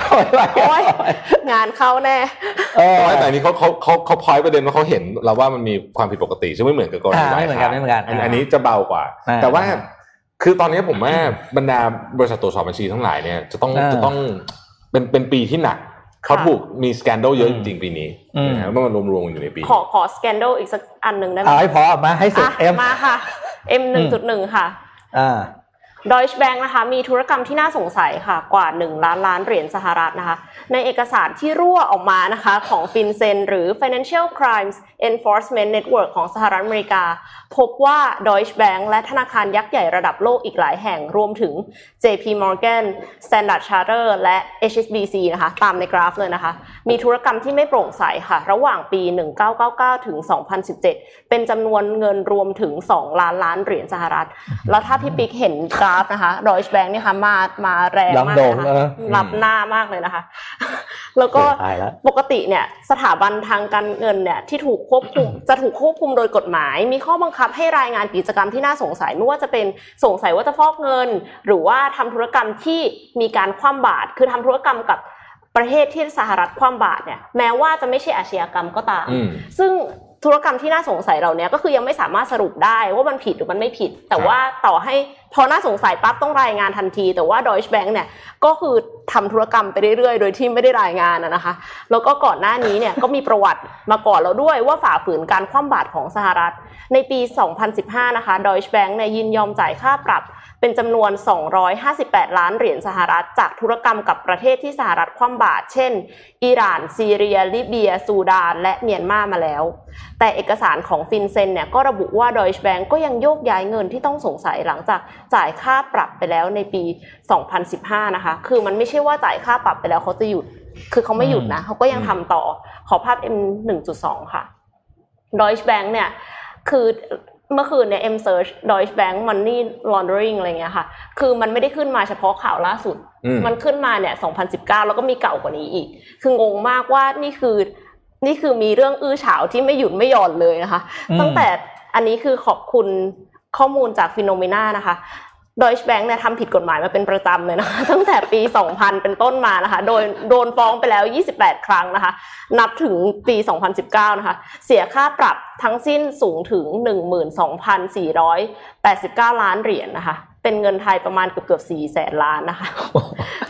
งานเข้าแน่แต่นี้เขาพอยต์ประเด็นว่าเขาเห็นเราว่ามันมีความผิดปกติซึ่งไม่เหมือนกับกรณีไม่เหมือนกันอันนี้จะเบากว่าแต่ว่าคือตอนนี้ผมว่าบรรดาบริษัทตรวจสอบบัญชีทั้งหลายเนี่ยจะต้องเป็นปีที่หนักเขาถูกมีสแกนโดลเยอะจริงๆปีนี้นะเมื่อมันรวมๆอยู่ในปีขอสแกนโดลอีกสักอันนึงได้ไหมเอาให้พอมาให้สุด M มาค่ะ M 1.1 ค่ะDeutsche Bank นะคะมีธุรกรรมที่น่าสงสัยค่ะกว่า1ล้านล้านเหรียญสหรัฐนะคะในเอกสารที่รั่วออกมานะคะของ FinCEN หรือ Financial Crimes Enforcement Network ของสหรัฐอเมริกาพบว่า Deutsche Bank และธนาคารยักษ์ใหญ่ระดับโลกอีกหลายแห่งรวมถึง JP Morgan, Standard Charter และ HSBC นะคะตามในกราฟเลยนะคะมีธุรกรรมที่ไม่โปร่งใสค่ะระหว่างปี1999ถึง2017เป็นจำนวนเงินรวมถึง2ล้านล้านเหรียญสหรัฐแล้วถ้าพี่ปิ๊กเห็นนะคะ Deutsche Bank เนี่ยค่ะมาแรงมากนะคะรับหน้ามากเลยนะคะแล้วก็ปกติเนี่ยสถาบันทางการเงินเนี่ยที่ถูกควบคุมจะถูกควบคุมโดยกฎหมายมีข้อบังคับให้รายงานกิจกรรมที่น่าสงสัยไม่ว่าจะเป็นสงสัยว่าจะฟอกเงินหรือว่าทำธุรกรรมที่มีการคว่ำบาตรคือทำธุรกรรมกับประเทศที่สหรัฐคว่ำบาตรเนี่ยแม้ว่าจะไม่ใช่อาชญากรรมก็ตามซึ่งธุรกรรมที่น่าสงสัยเราเนี่ยก็คือยังไม่สามารถสรุปได้ว่ามันผิดหรือมันไม่ผิดแต่ว่าต่อให้พอน่าสงสัยปั๊บต้องรายงานทันทีแต่ว่า Deutsche Bank เนี่ยก็คือทำธุรกรรมไปเรื่อยๆโดยที่ไม่ได้รายงานนะคะแล้วก็ก่อนหน้านี้เนี่ยก็มีประวัติมาก่อนแล้วด้วยว่าฝ่าฝืนการคว่ำบาตรของสหรัฐในปี2015นะคะ Deutsche Bank เนี่ยยินยอมจ่ายค่าปรับเป็นจำนวน258ล้านเหรียญสหรัฐจากธุรกรรมกับประเทศที่สหรัฐคว่ำบาตรเช่นอิหร่านซีเรียลิเบียซูดานและเมียนมามาแล้วแต่เอกสารของ FinCEN เนี่ยก็ระบุว่า Deutsche Bank ก็ยังโยกย้ายเงินที่ต้องสงสัยหลังจากจ่ายค่าปรับไปแล้วในปี2015นะคะคือมันไม่ใช่ว่าจ่ายค่าปรับไปแล้วเขาจะหยุดคือเขาไม่หยุดนะเขาก็ยังทำต่อขอภาพ M 1.2 ค่ะ Deutsche Bank เนี่ยคือเมื่อคืนเนี่ย M search Deutsche Bank money laundering อะไรเงี้ยค่ะคือมันไม่ได้ขึ้นมาเฉพาะข่าวล่าสุดมันขึ้นมาเนี่ย2019แล้วก็มีเก่ากว่านี้อีกคืองงมากว่านี่คือมีเรื่องอื้อฉาวที่ไม่หยุดไม่หย่อนเลยนะคะตั้งแต่อันนี้คือขอบคุณข้อมูลจาก Phenomena นะคะDeutsche Bank เนี่ยทำผิดกฎหมายมาเป็นประจำเลยนะคะตั้งแต่ปี2000เป็นต้นมานะคะโดนฟ้องไปแล้ว28ครั้งนะคะนับถึงปี2019นะคะเสียค่าปรับทั้งสิ้นสูงถึง 12,489 ล้านเหรียญนะคะเป็นเงินไทยประมาณเกือบ 400,000 ล้านนะคะ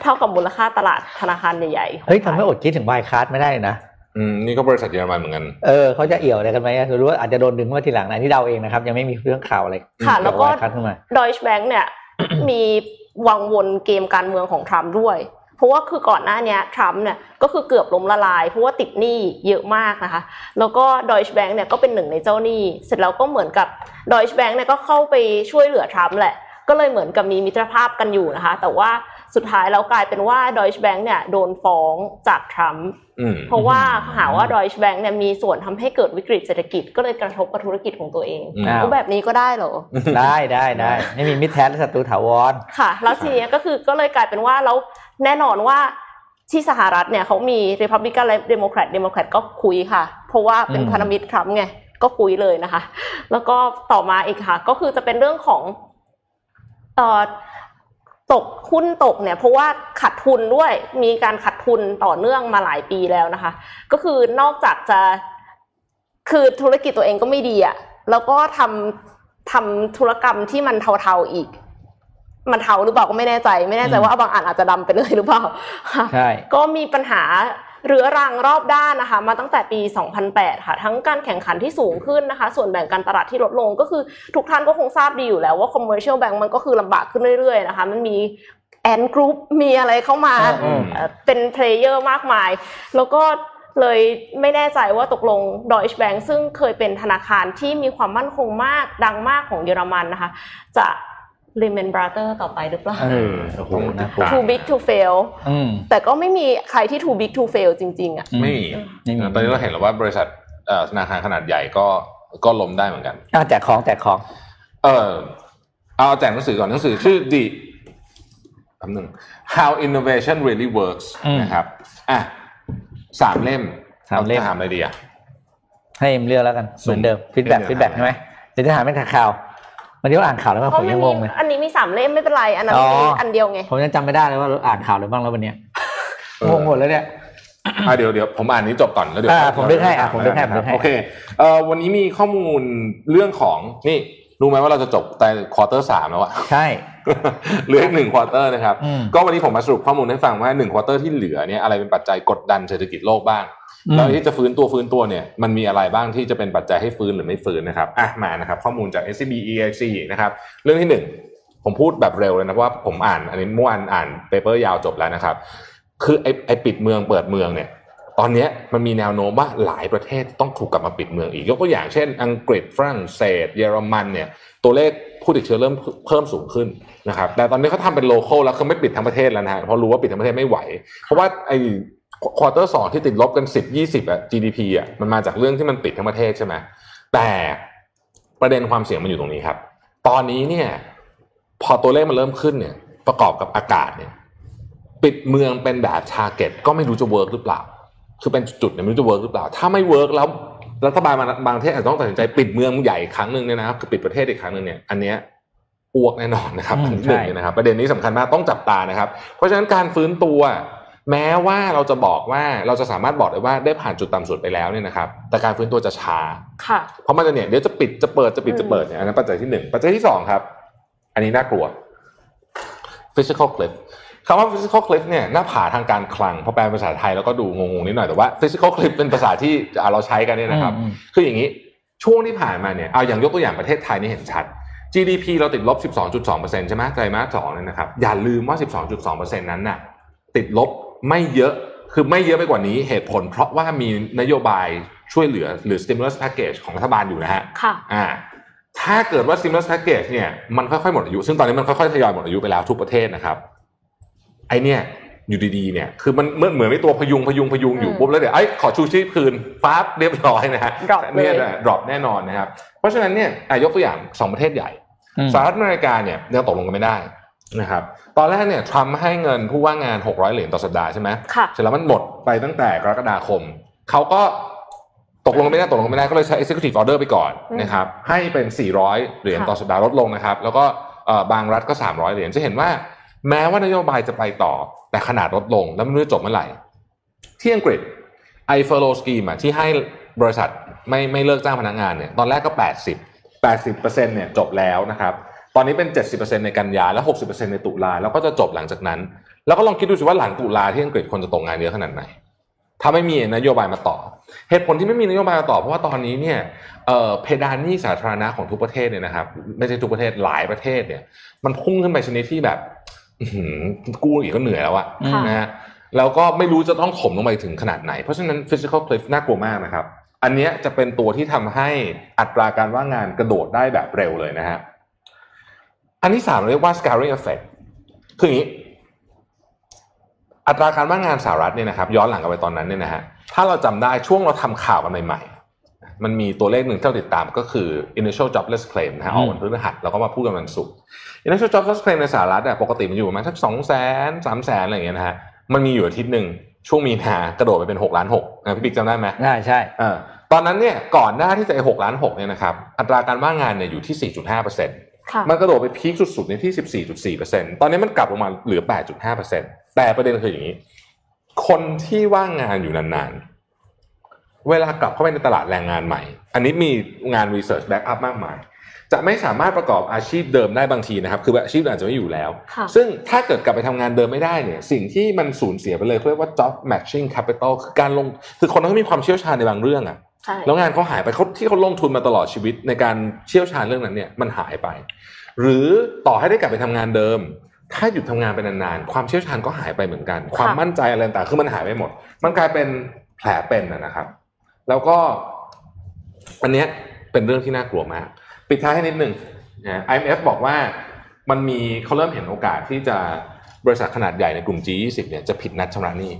เท่ากับมูลค่าตลาดธนาคารใหญ่ๆเฮ้ยทำให้อดคิดถึงไวคาร์ดไม่ได้นะ นี่ก็บริษัทเยอรมันเหมือนกันเขาจะเอี่ยวอะไรกันไหมคือรู้ว่าอาจจะโดนดึงมาทีหลังนะที่เดาเองนะครับยังไม่มีเรื่องข่าวอะไรค่ะแล้วก็ Deutsche Bank เนี่ย มีวังวนเกมการเมืองของทรัมป์ด้วยเพราะว่าคือก่อนหน้านี้ทรัมป์เนี่ยก็คือเกือบล้มละลายเพราะว่าติดหนี้เยอะมากนะคะแล้วก็ Deutsche Bank เนี่ยก็เป็นหนึ่งในเจ้าหนี้เสร็จแล้วก็เหมือนกับ Deutsche Bank เนี่ยก็เข้าไปช่วยเหลือทรัมป์แหละก็เลยเหมือนกับมีมิตรภาพกันอยู่นะคะแต่ว่าสุดท้ายแล้วกลายเป็นว่า Deutsche Bank เนี่ยโดนฟ้องจากทรัมป์เพราะว่าหาว่า Deutsche Bank เนี่ยมีส่วนทำให้เกิดวิกฤตเศรษฐกิจก็เลยกระทบกับธุรกิจของตัวเองก็แบบนี้ก็ได้เหรอได้ไม่มีมิตรแท้และศัตรูถาวรค่ะแล้วทีนี้ก็คือก็เลยกลายเป็นว่าแล้วแน่นอนว่าที่สหรัฐเนี่ยเขามี Republican และ Democrat ก็คุยค่ะเพราะว่าเป็นพันธมิตรทรัมป์ไงก็คุยเลยนะคะแล้วก็ต่อมาอีกค่ะก็คือจะเป็นเรื่องของตกหุ้นตกเนี่ยเพราะว่าขาดทุนด้วยมีการขาดทุนต่อเนื่องมาหลายปีแล้วนะคะก็คือนอกจากจะคือธุรกิจตัวเองก็ไม่ดีอ่ะแล้วก็ทำธุรกรรมที่มันเทาๆอีกมันเทาหรือเปล่าก็ไม่แน่ใจว่าบางอันอาจจะดำไปเลยหรือเปล่าใช่ก็มีปัญหาเรื้อรังรอบด้านนะคะมาตั้งแต่ปี 2008 ค่ะทั้งการแข่งขันที่สูงขึ้นนะคะส่วนแบ่งการตลาดที่ลดลงก็คือทุกท่านก็คงทราบดีอยู่แล้วว่า Commercial Bank มันก็คือลำบากขึ้นเรื่อยๆนะคะมันมี Ant Group มีอะไรเข้ามาเป็น player มากมายแล้วก็เลยไม่แน่ใจว่าตกลง Deutsche Bank ซึ่งเคยเป็นธนาคารที่มีความมั่นคงมากดังมากของเยอรมันนะคะจะLehman Brothers ต่อไปหรือเปล่าtoo big to fail แต่ก็ไม่มีใครที่ too big to fail จริงๆอ่ะไม่ตอนนี้เราเห็นแล้วว่าบริษัทธนาคารขนาดใหญ่ก็ล้มได้เหมือนกันแจกของเอาแจกหนังสือก่อนหนังสือชื่อ The คำหนึ่ง How Innovation Really Works นะครับ3 เล่มถามอะไรดีอ่ะให้เลือกแล้วกันเหมือนเดิมฟีดแบ็กใช่มั้ยเดี๋ยวจะหาเป็นข่าวมันเดี๋ยวอ่านข่าวแล้วผมยังงงเลยอันนี้มี3เล่มไม่เป็นไรอันนั้นอันเดียวไงผมยังจำไม่ได้เลยว่าอ่านข่าวอะไรบ้างแล้ววันนี้งงหมดแล้วเนี่ยเดี๋ยวผมอ่านนี้จบก่อนแล้วเดี๋ยวผมได้ให้โอเควันนี้มีข้อมูลเรื่องของนี่รู้ไหมว่าเราจะจบแต่ควอเตอร์3แล้วอ่ะใช่เหลืออีก1ควอเตอร์นะครับก็วันนี้ผมมาสรุปข้อมูลให้ฟังว่า1ควอเตอร์ที่เหลือเนี่ยอะไรเป็นปัจจัยกดดันเศรษฐกิจโลกบ้างแล้วที่จะฟื้นตัวเนี่ยมันมีอะไรบ้างที่จะเป็นปัจจัยให้ฟื้นหรือไม่ฟื้นนะครับมานะครับข้อมูลจาก SCB EIC นะครับเรื่องที่1ผมพูดแบบเร็วเลยนะเพราะว่าผมอ่านอันนี้เมื่อวานอ่านเปเปอร์ยาวจบแล้วนะครับคือไอ้ปิดเมืองเปิดเมืองเนี่ยตอนนี้มันมีแนวโน้มว่าหลายประเทศต้องถูกกลับมาปิดเมืองอีกยกตัวอย่างเช่นอังกฤษฝรั่งเศสเยอรมันเนี่ยตัวเลขผู้ติดเชื้อเริ่มเพิ่มสูงขึ้นนะครับแต่ตอนนี้เขาทำเป็นโลคอลแล้วคือไม่ปิดทั้งประเทศแล้วนะเพราะรู้ว่าปิดทั้งประเทศไม่ไหวเพราะว่าไอควอเตอร์2ที่ติดลบกัน10 20อ่ะ GDP อ่ะมันมาจากเรื่องที่มันปิดทั้งประเทศใช่มั้ยแต่ประเด็นความเสี่ยงมันอยู่ตรงนี้ครับตอนนี้เนี่ยพอตัวเลขมันเริ่มขึ้นเนี่ยประกอบกับอากาศเนี่ยปิดเมืองเป็นแบบทาร์เก็ตก็ไม่รู้จะเวิร์คหรือเปล่าคือเป็นจุดๆเนี่ยไม่รู้จะเวิร์คหรือเปล่าถ้าไม่เวิร์คแล้วรัฐบาลบางประเทศอาจจะต้องตัดสินใจปิดเมืองใหญ่ครั้งนึงเนี่ยนะครับคือปิดประเทศอีกครั้งนึงเนี่ยอันเนี้ยอ้วกแน่นอนนะครับอันที่1นะครับประเด็นนี้สำคัญมากต้องจับตานะครับเพราะฉะนั้นการฟื้นตัวแม้ว่าเราจะบอกว่าเราจะสามารถบอกได้ว่าได้ผ่านจุดต่ำสุดไปแล้วเนี่ยนะครับแต่การฟื้นตัวจะช้าเพราะมันจะเนี่ยเดี๋ยวจะปิดจะเปิดจะเปิดเนี่ยอันนั้นปัจจัยที่1ปัจจัยที่2ครับอันนี้น่ากลัว physical cliff คำว่า physical cliff เนี่ยหน้าผาทางการคลังพอแปลเป็นภาษาไทยแล้วก็ดูงงๆนิดหน่อยแต่ว่า physical cliff เป็นภาษาที่เราใช้กันเนี่ยนะครับคืออย่างนี้ช่วงที่ผ่านมาเนี่ยเอาอย่างยกตัวอย่างประเทศไทยนี่เห็นชัด GDP เราติดลบ 12.2% ใช่ไหมไตรมาส2เนี่ยนะครับอย่าลืมว่า 12.2% นั้นน่ะติดลบไม่เยอะคือไม่เยอะไปกว่านี้เหตุผลเพราะว่ามีนโยบายช่วยเหลือหรือ stimulus package ของรัฐบาลอยู่นะฮะค่ะถ้าเกิดว่า stimulus package เนี่ยมันค่อยๆหมดอายุซึ่งตอนนี้มันค่อยๆทยอยหมดอายุไปแล้วทุกประเทศนะครับไอเนี่ยอยู่ดีๆเนี่ยคือมันเหมือนไม่ตัวพยุงอยู่ปุ๊บแล้วเดี๋ยวขอชูชีพคืนฟ้าเรียบร้อยนะฮะเนี่ยดรอปแน่นอนนะครับเพราะฉะนั้นเนี่ยยกตัวอย่าง2ประเทศใหญ่สหรัฐอเมริกาเนี่ยยังตกลงกันไม่ได้นะครับตอนแรกเนี่ยทรัมป์ให้เงินผู้ว่างงาน600เหรียญต่อสัปดาห์ใช่มั้ยเสร็จแล้วมันหมดไปตั้งแต่กรกฎาคมเขาก็ตกลงไม่ได้ก็เลยใช้ executive order ไปก่อนนะครับให้เป็น400เหรียญต่อสัปดาห์ลดลงนะครับแล้วก็บางรัฐก็300เหรียญจะเห็นว่าแม้ว่านโยบายจะไปต่อแต่ขนาดลดลงแล้วไม่รู้จะจบเมื่อไหร่ที่อังกฤษไอ้ furlough scheme ที่ให้บริษัทไม่เลิกจ้างพนักงานเนี่ยตอนแรกก็80% เนี่ยจบแล้วนะครับตอนนี้เป็น 70% ในกันยาและ 60% ในตุลาแล้วก็จะจบหลังจากนั้นแล้วก็ลองคิดดูสิว่าหลังตุลาที่อังกฤษคนจะตกงานเยอะขนาดไหน ถ้าไม่มีนโยบายมาต่อเหตุผลที่ไม่มีนโยบายมาต่อเพราะว่าตอนนี้เนี่ยเพดานหนี้สาธารณะของทุกประเทศเนี่ยนะครับไม่ใช่ทุกประเทศหลายประเทศเนี่ยมันพุ่งขึ้นไปชนิดที่แบบกู้อีกก็เหนื่อยแล้วอะนะฮะแล้วก็ไม่รู้จะต้องถมลงไปถึงขนาดไหนเพราะฉะนั้น Fiscal Cliff น่ากลัวมากนะครับอันเนี้ยจะเป็นตัวที่ทำให้อัตราการว่างงานกระโดดได้แบบเร็วเลยนะฮะอันที่3เรียกว่า scarring effect คืออย่างนี้อัตราการว่างงานสหรัฐเนี่ยนะครับย้อนหลังกันไปตอนนั้นเนี่ยนะฮะถ้าเราจำได้ช่วงเราทำข่าวกันใหม่ๆมันมีตัวเลขหนึ่งที่เราติดตามก็คือ initial jobless claim นะฮะออกวันพฤหัสแล้วก็มาพูดกันวันศุกร์ initial jobless claim ในสหรัฐเนี่ยปกติมันอยู่ประมาณสัก 200,000 300,000 อะไรอย่างเงี้ยนะฮะมันมีอยู่อาทิตย์นึงช่วงมีนากระโดดไปเป็น 6.6 ล้านพี่ปิ๊กจำได้ไหมใช่ตอนนั้นเนี่ยก่อนหน้าที่จะไอ้ 6.6 ล้านเนี่ยนะครับอัตราการว่างงานเนี่ยอยู่ที่ 4.5% มันกระโดดไปพีคสุดๆเนี่ยที่ 14.4% ตอนนี้มันกลับลงมาเหลือ 8.5% แต่ประเด็นคืออย่างนี้คนที่ว่างงานอยู่นานๆเวลากลับเข้าไปในตลาดแรงงานใหม่อันนี้มีงาน research back up มากมายจะไม่สามารถประกอบอาชีพเดิมได้บางทีนะครับคืออาชีพอาจจะไม่อยู่แล้วซึ่งถ้าเกิดกลับไปทำงานเดิมไม่ได้เนี่ยสิ่งที่มันสูญเสียไปเลยเรียกว่า job matching capital คือการลงคือคนเขามีความเชี่ยวชาญในบางเรื่องอ่ะแล้วงานเขาหายไปเขาที่เขาลงทุนมาตลอดชีวิตในการเชี่ยวชาญเรื่องนั้นเนี่ยมันหายไปหรือต่อให้ได้กลับไปทำงานเดิมถ้าหยุดทำงานไปนานๆความเชี่ยวชาญก็หายไปเหมือนกันความมั่นใจอะไรต่างๆคือมันหายไปหมดมันกลายเป็นแผลเป็นนะครับแล้วก็อันเนี้ยเป็นเรื่องที่น่ากลัวมากปิดท้ายให้นิดหนึ่ง IMF บอกว่ามันมีเขาเริ่มเห็นโอกาสที่จะบริษัทขนาดใหญ่ในกลุ่ม G20 เนี่ยจะผิดนัดชำระหนี้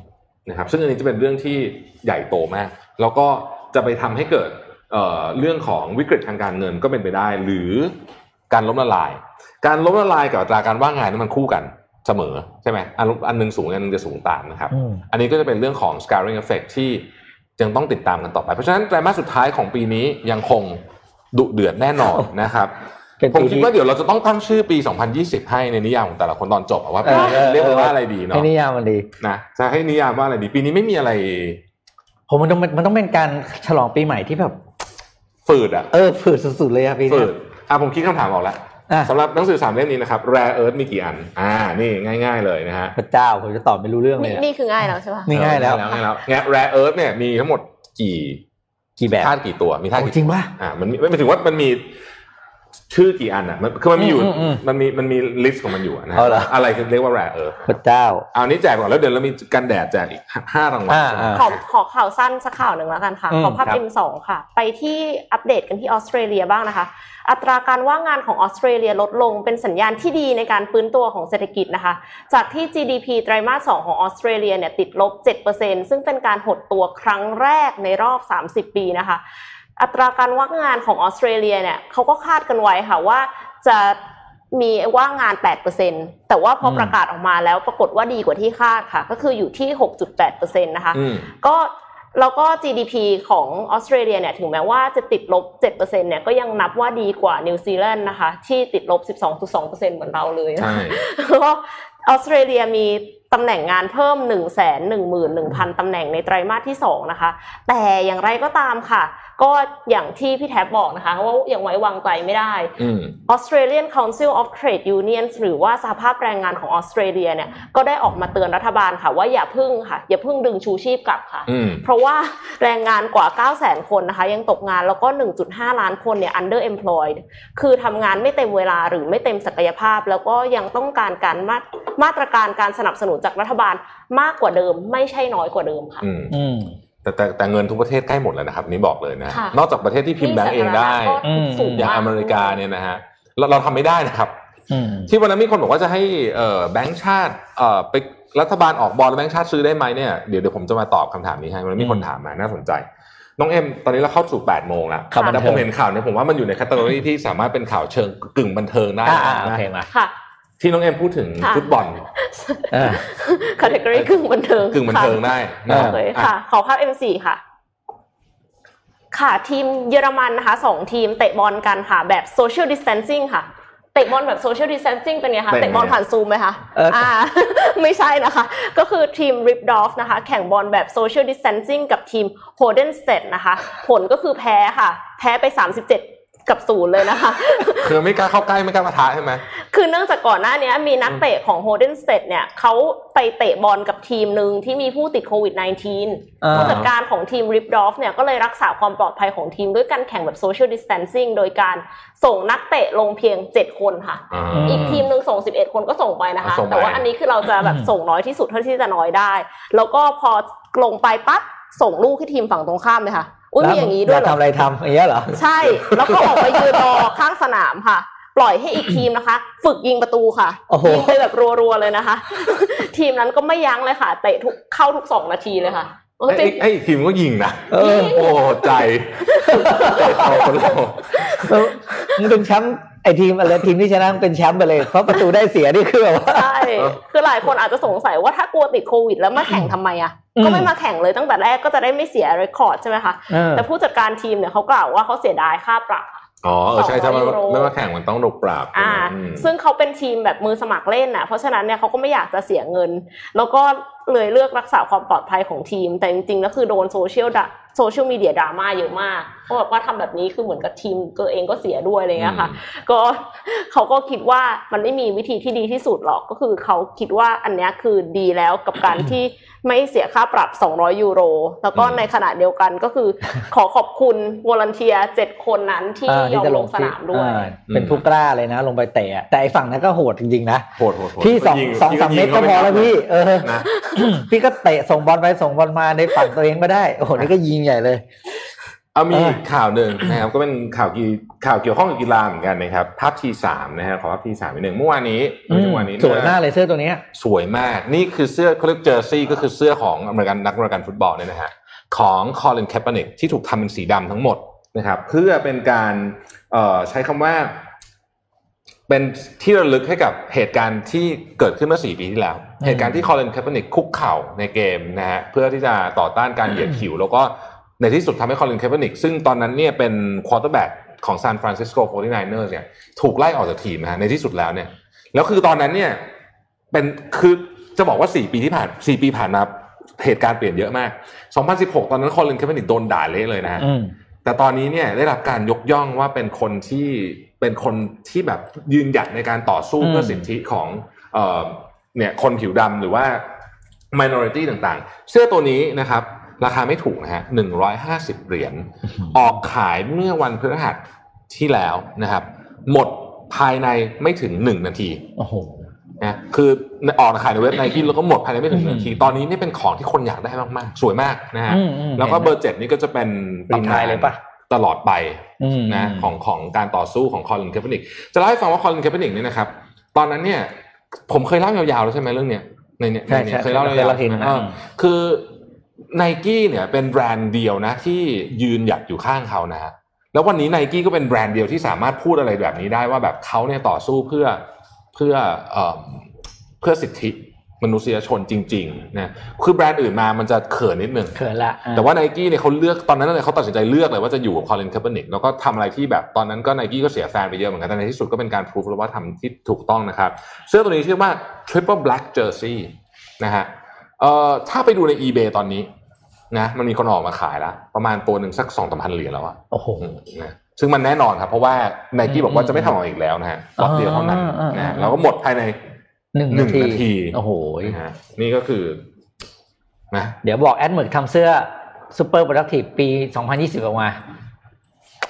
นะครับซึ่งอันนี้จะเป็นเรื่องที่ใหญ่โตมากแล้วก็จะไปทำให้เกิดเรื่องของวิกฤตทางการเงินก็เป็นไปได้หรือการล้มละลายกับอัตราการว่างงานนี่มันคู่กันเสมอใช่ไหมอันนึงสูงอันนึงจะสูงต่ำนะครับอันนี้ก็จะเป็นเรื่องของ scarring effect ที่ยังต้องติดตามกันต่อไปเพราะฉะนั้นไตรมาสสุดท้ายของปีนี้ยังคงดุเดือดแน่นอนนะครับผมคิดว่าเดี๋ยวเราจะต้องตั้งชื่อปี2020ให้ในนิยามของแต่ละคนตอนจบว่าปีนี้เรียกว่าอะไรดีเนาะให้นิยามมันดีนะจะให้นิยามว่าอะไรดีปีนี้ไม่มีอะไรผมมันต้องเป็นการฉลองปีใหม่ที่แบบฝืดอะฝืดสุดๆเลยอะปีนี้ฝืดผมคิดคำถามออกแล้วสำหรับหนังสือ3เล่มนี้นะครับ Rare Earth มีกี่อันนี่ง่ายๆเลยนะฮะพระเจ้าผมจะตอบไม่รู้เรื่องเลยนี่คือง่ายแล้วใช่ป่ะง่ายแล้วเนี่ย Rare Earth เนี่ยมีทั้งหมดกี่แบบธาตุกี่ตัวมีธาตุจริงป่ะมันไม่ถึงว่ามันมีชื่อกี่อันน่ะคือมันมีอยู่มันมีลิสต์ของมันอยู่นะอะไรคือเรียกว่า Rare Earth พระเจ้าเอานี้แจกก่อนแล้วเดี๋ยวเรามีกันแดดแจกอีก5รางวัลขอข่าวสั้นสักข่าวนึงแล้วกันค่ะขอภาพ M2 ค่ะไปที่อัปเดตกันที่ออสเตรเลียบ้างนะคะอัตราการว่างงานของออสเตรเลียลดลงเป็นสัญญาณที่ดีในการฟื้นตัวของเศรษฐกิจนะคะจากที่ GDP ไตรมาส2ของออสเตรเลียเนี่ยติดลบ 7% ซึ่งเป็นการหดตัวครั้งแรกในรอบ30ปีนะคะอัตราการว่างงานของออสเตรเลียเนี่ยเขาก็คาดกันไว้ค่ะว่าจะมีว่างงาน 8% แต่ว่าพอประกาศออกมาแล้วปรากฏว่าดีกว่าที่คาดค่ะก็คืออยู่ที่ 6.8% นะคะก็แล้วก็ GDP ของออสเตรเลียเนี่ยถึงแม้ว่าจะติดลบ 7% เนี่ยก็ยังนับว่าดีกว่านิวซีแลนด์นะคะที่ติดลบ 12.2% เหมือนเราเลยใช่ก็ออสเตรเลียมีตำแหน่งงานเพิ่ม 111,000 ตำแหน่งในไตรมาสที่2นะคะแต่อย่างไรก็ตามค่ะก็อย่างที่พี่แท็บบอกนะคะว่ายังไว้วางใจไม่ได้ Australian Council of Trade Unions หรือว่าสหภาพแรงงานของออสเตรเลียเนี่ยก็ได้ออกมาเตือนรัฐบาลค่ะว่าอย่าพึ่งดึงชูชีพกลับค่ะเพราะว่าแรงงานกว่า 900,000 คนนะคะยังตกงานแล้วก็ 1.5 ล้านคนเนี่ย underemployed คือทำงานไม่เต็มเวลาหรือไม่เต็มศักยภาพแล้วก็ยังต้องการการมาตรการการสนับสนุนจากรัฐบาลมากกว่าเดิมไม่ใช่น้อยกว่าเดิมค่ะแต่เงินทุกประเทศใกล้หมดแล้วนะครับนี่บอกเลยนะนอกจากประเทศที่พิมพ์แบงก์เองได้อย่างอเมริกาเนี่ยนะฮะเราทำไม่ได้นะครับที่วันนั้นมีคนบอกว่าจะให้แบงก์ชาติไปรัฐบาลออกบอลแล้วแบงก์ชาติซื้อได้ไหมเนี่ยเดี๋ยวผมจะมาตอบคำถามนี้ให้มันมีคนถามมาน่าสนใจน้องเอ็มตอนนี้เราเข้าสู่ 8 โมงแล้วแต่ผมเห็นข่าวเนี่ยผมว่ามันอยู่ในแคตตาล็อกที่สามารถเป็นข่าวเชิงกึ่งบันเทิงได้ค่ะที่น้องเอ็มพูดถึงฟุตบอลคาเทกอรี่กึ่งบันเทิงได้ค่ะขอภาพ M4 ค่ะค่ะทีมเยอรมันนะคะ2ทีมเตะบอลกันค่ะแบบโซเชียลดิสแทนซิ่งค่ะเตะบอลแบบโซเชียลดิสแทนซิ่งเป็นไงคะเตะบอลผ่านซูมมั้ยคะไม่ใช่นะคะก็คือทีม Ripdorf นะคะแข่งบอลแบบโซเชียลดิสแทนซิ่งกับทีม Hodenstedt นะคะผลก็คือแพ้ค่ะแพ้ไป37-0เลยนะคะคือไม่กล้าเข้าใกล้ไม่กล้าปะทะใช่มั้ย คือเนื่องจากก่อนหน้านี้มีนักเตะของโฮเดนสเตทเนี่ยเขาไปเตะบอลกับทีมนึงที่มีผู้ติดโควิด -19 ผู้จัดการของทีมริปดอฟเนี่ยก็เลยรักษาความปลอดภัยของทีมด้วยการแข่งแบบโซเชียลดิสแทนซิ่งโดยการส่งนักเตะลงเพียง7คนค่ะอีกทีมนึงส่ง11คนก็ส่งไปนะคะแต่ว่าอันนี้คือเราจะแบบส่งน้อยที่สุดเท่าที่จะน้อยได้แล้วก็พอลงไปปั๊บส่งลูกให้ทีมฝั่งตรงข้ามเลยค่ะอุ้ยมีอย่างนี้ด้วยเหรอทำอะไรทำอย่างเงี้ยเหรอใช่แล้วก็ออกไปยืนรอข้างสนามค่ะปล่อยให้อีกทีมนะคะฝึกยิงประตูค่ะยิงไปแบบรัวๆเลยนะคะ ทีมนั้นก็ไม่ยั้งเลยค่ะเตะทุกเข้าทุก2นาทีเลยค่ะไอ้ทีมก็ยิงนะโอ้ใจมันเป็นแชมป์ไอ้ทีมอะไรทีมที่ชนะเป็นแชมป์ไปเลยเพราะประตูได้เสียนี่คือแบบว่าใช่คือหลายคนอาจจะสงสัยว่าถ้ากลัวติดโควิดแล้วมาแข่งทำไมอ่ะก็ไม่มาแข่งเลยตั้งแต่แรกก็จะได้ไม่เสียเรคคอร์ดใช่ไหมคะแต่ผู้จัดการทีมเนี่ยเขากล่าวว่าเขาเสียดายค่าปรับอ๋อใช่ถ้ามันไม่มาแข่งมันต้องโดนปรับซึ่งเขาเป็นทีมแบบมือสมัครเล่นนะเพราะฉะนั้นเนี่ยเขาก็ไม่อยากจะเสียเงินแล้วก็เลยเลือกรักษาความปลอดภัยของทีมแต่จริงๆแล้วคือโดนโซเชียลมีเดียดราม่าเยอะมากเพราะแบบว่าทำแบบนี้คือเหมือนกับทีมตัวเองก็เสียด้วยอะไรเงี้ยค่ะก็เขาก็คิดว่ามันไม่มีวิธีที่ดีที่สุดหรอกก็คือเขาคิดว่าอันเนี้ยคือดีแล้วกับการที่ไม่เสียค่าปรับ€200แล้วก็ในขณะเดียวกันก็คือขอขอบคุณวอลันเทียร์7คนนั้นที่ยอมลงสนามด้วยเป็นผู้กล้าเลยนะลงไปเตะแต่ไอ้ฝั่งนั้นก็โหดจริงๆนะโหดพี่ 2-3 เมตรก็พอแล้วพี่พี่ก็เตะส่งบอลไปส่งบอลมาในฝั่งตัวเองไม่ได้โอ้โหนี่ก็ยิงใหญ่เลยเอามีข่าวหนึ่งนะครับก็เป็นข่าวเกี่ยวข้องกับกีฬาเหมือนกันนะครับภาพที่3นะฮะขอภาพที่3นิดนึงเมื่อวานนี้สวยมากเลยเสื้อตัวนี้สวยมากนี่คือเสื้อเขาเรียกเจอร์ซี่ก็คือเสื้อของนักอเมริกันฟุตบอลเนี่ยนะฮะของคอลิน แคปเปอร์นิกที่ถูกทำเป็นสีดำทั้งหมดนะครับเพื่อเป็นการใช้คำว่าเป็นที่ระลึกให้กับเหตุการณ์ที่เกิดขึ้นเมื่อ4ปีที่แล้วเหตุการณ์ที่คอลิน แคปเปอร์นิกคุกเข่าในเกมนะฮะเพื่อที่จะต่อต้านการเหยียดผิวแล้วก็ในที่สุดทำให้คอลิน แคปเปอร์นิกซึ่งตอนนั้นเนี่ยเป็นควอเตอร์แบ็คของซานฟรานซิสโก 49ers เนี่ยถูกไล่ออกจากทีมนะฮะในที่สุดแล้วเนี่ยแล้วคือตอนนั้นเนี่ยเป็นคือจะบอกว่า4ปีผ่านมาเหตุการณ์เปลี่ยนเยอะมาก2016ตอนนั้นคอลิน แคปเปอร์นิกโดนด่าเละเลยนะฮะแต่ตอนนี้เนี่ยได้รับการยกย่องว่าเป็นคนที่แบบยืนหยัดในการต่อสู้เพื่อสิทธิของเนี่ยคนผิวดำหรือว่า minority ต่างๆเสื้อตัวนี้นะครับราคาไม่ถูกนะฮะ$150ออกขายเมื่อวันพฤหัสที่แล้วนะครับหมดภายในไม่ถึง1นาทีโอ้โหนะคือออกขายในเว็บ Nike แล้วก็หมดภายในไม่ถึง1นาทีตอนนี้นี่เป็นของที่คนอยากได้มากๆสวยมากนะฮะแล้วก็เบอร์7นี่ก็จะเป็นตำนานเลยป่ะตลอดไปนะของการต่อสู้ของคอลิน แคปเปอร์นิกจะเล่าให้ฟังว่าคอลิน แคปเปอร์นิกเนี่ยนะครับตอนนั้นเนี่ยผมเคยเล่ายาวๆแล้วใช่มั้ยเรื่องเนี้ยในเนี่ยเคยเล่าแล้วคือNike เนี่ยเป็นแบรนด์เดียวนะที่ยืนหยัดอยู่ข้างเขานะฮะแล้ววันนี้ Nike ก็เป็นแบรนด์เดียวที่สามารถพูดอะไรแบบนี้ได้ว่าแบบเขาเนี่ยต่อสู้เพื่อสิทธิมนุษยชนจริงๆนะคือแบรนด์อื่นมามันจะเขินนิดนึงเขินละแต่ว่า Nike เนี่ยเขาเลือกตอนนั้นเลยเขาตัดสินใจเลือกเลยว่าจะอยู่กับ Colin Kaepernick แล้วก็ทำอะไรที่แบบตอนนั้นก็ Nike ก็เสียแฟนไปเยอะเหมือนกันแต่ในที่สุดก็เป็นการพิสูจน์ว่าทำที่ถูกต้องนะครับเสื้อตัวนี้ชื่อว่า Triple Black Jersey นะฮะถ้าไปดูใน eBay ตอนนี้นะมันมีคนออกมาขายแล้วประมาณตัวนึงสัก 2-3,000 เหรียญแล้วอ่ะโอ้โหนะซึ่งมันแน่นอนครับเพราะว่า Nike บอกว่าจะไม่ทำออกอีกแล้วนะฮะล็อตเดียวเท่านั้นนะแล้วก็หมดภายใน1นาทีโอ้โหนะนี่ก็คือนะเดี๋ยวบอกแอดหมึกทำเสื้อ Super Productive ปี2020ออกมา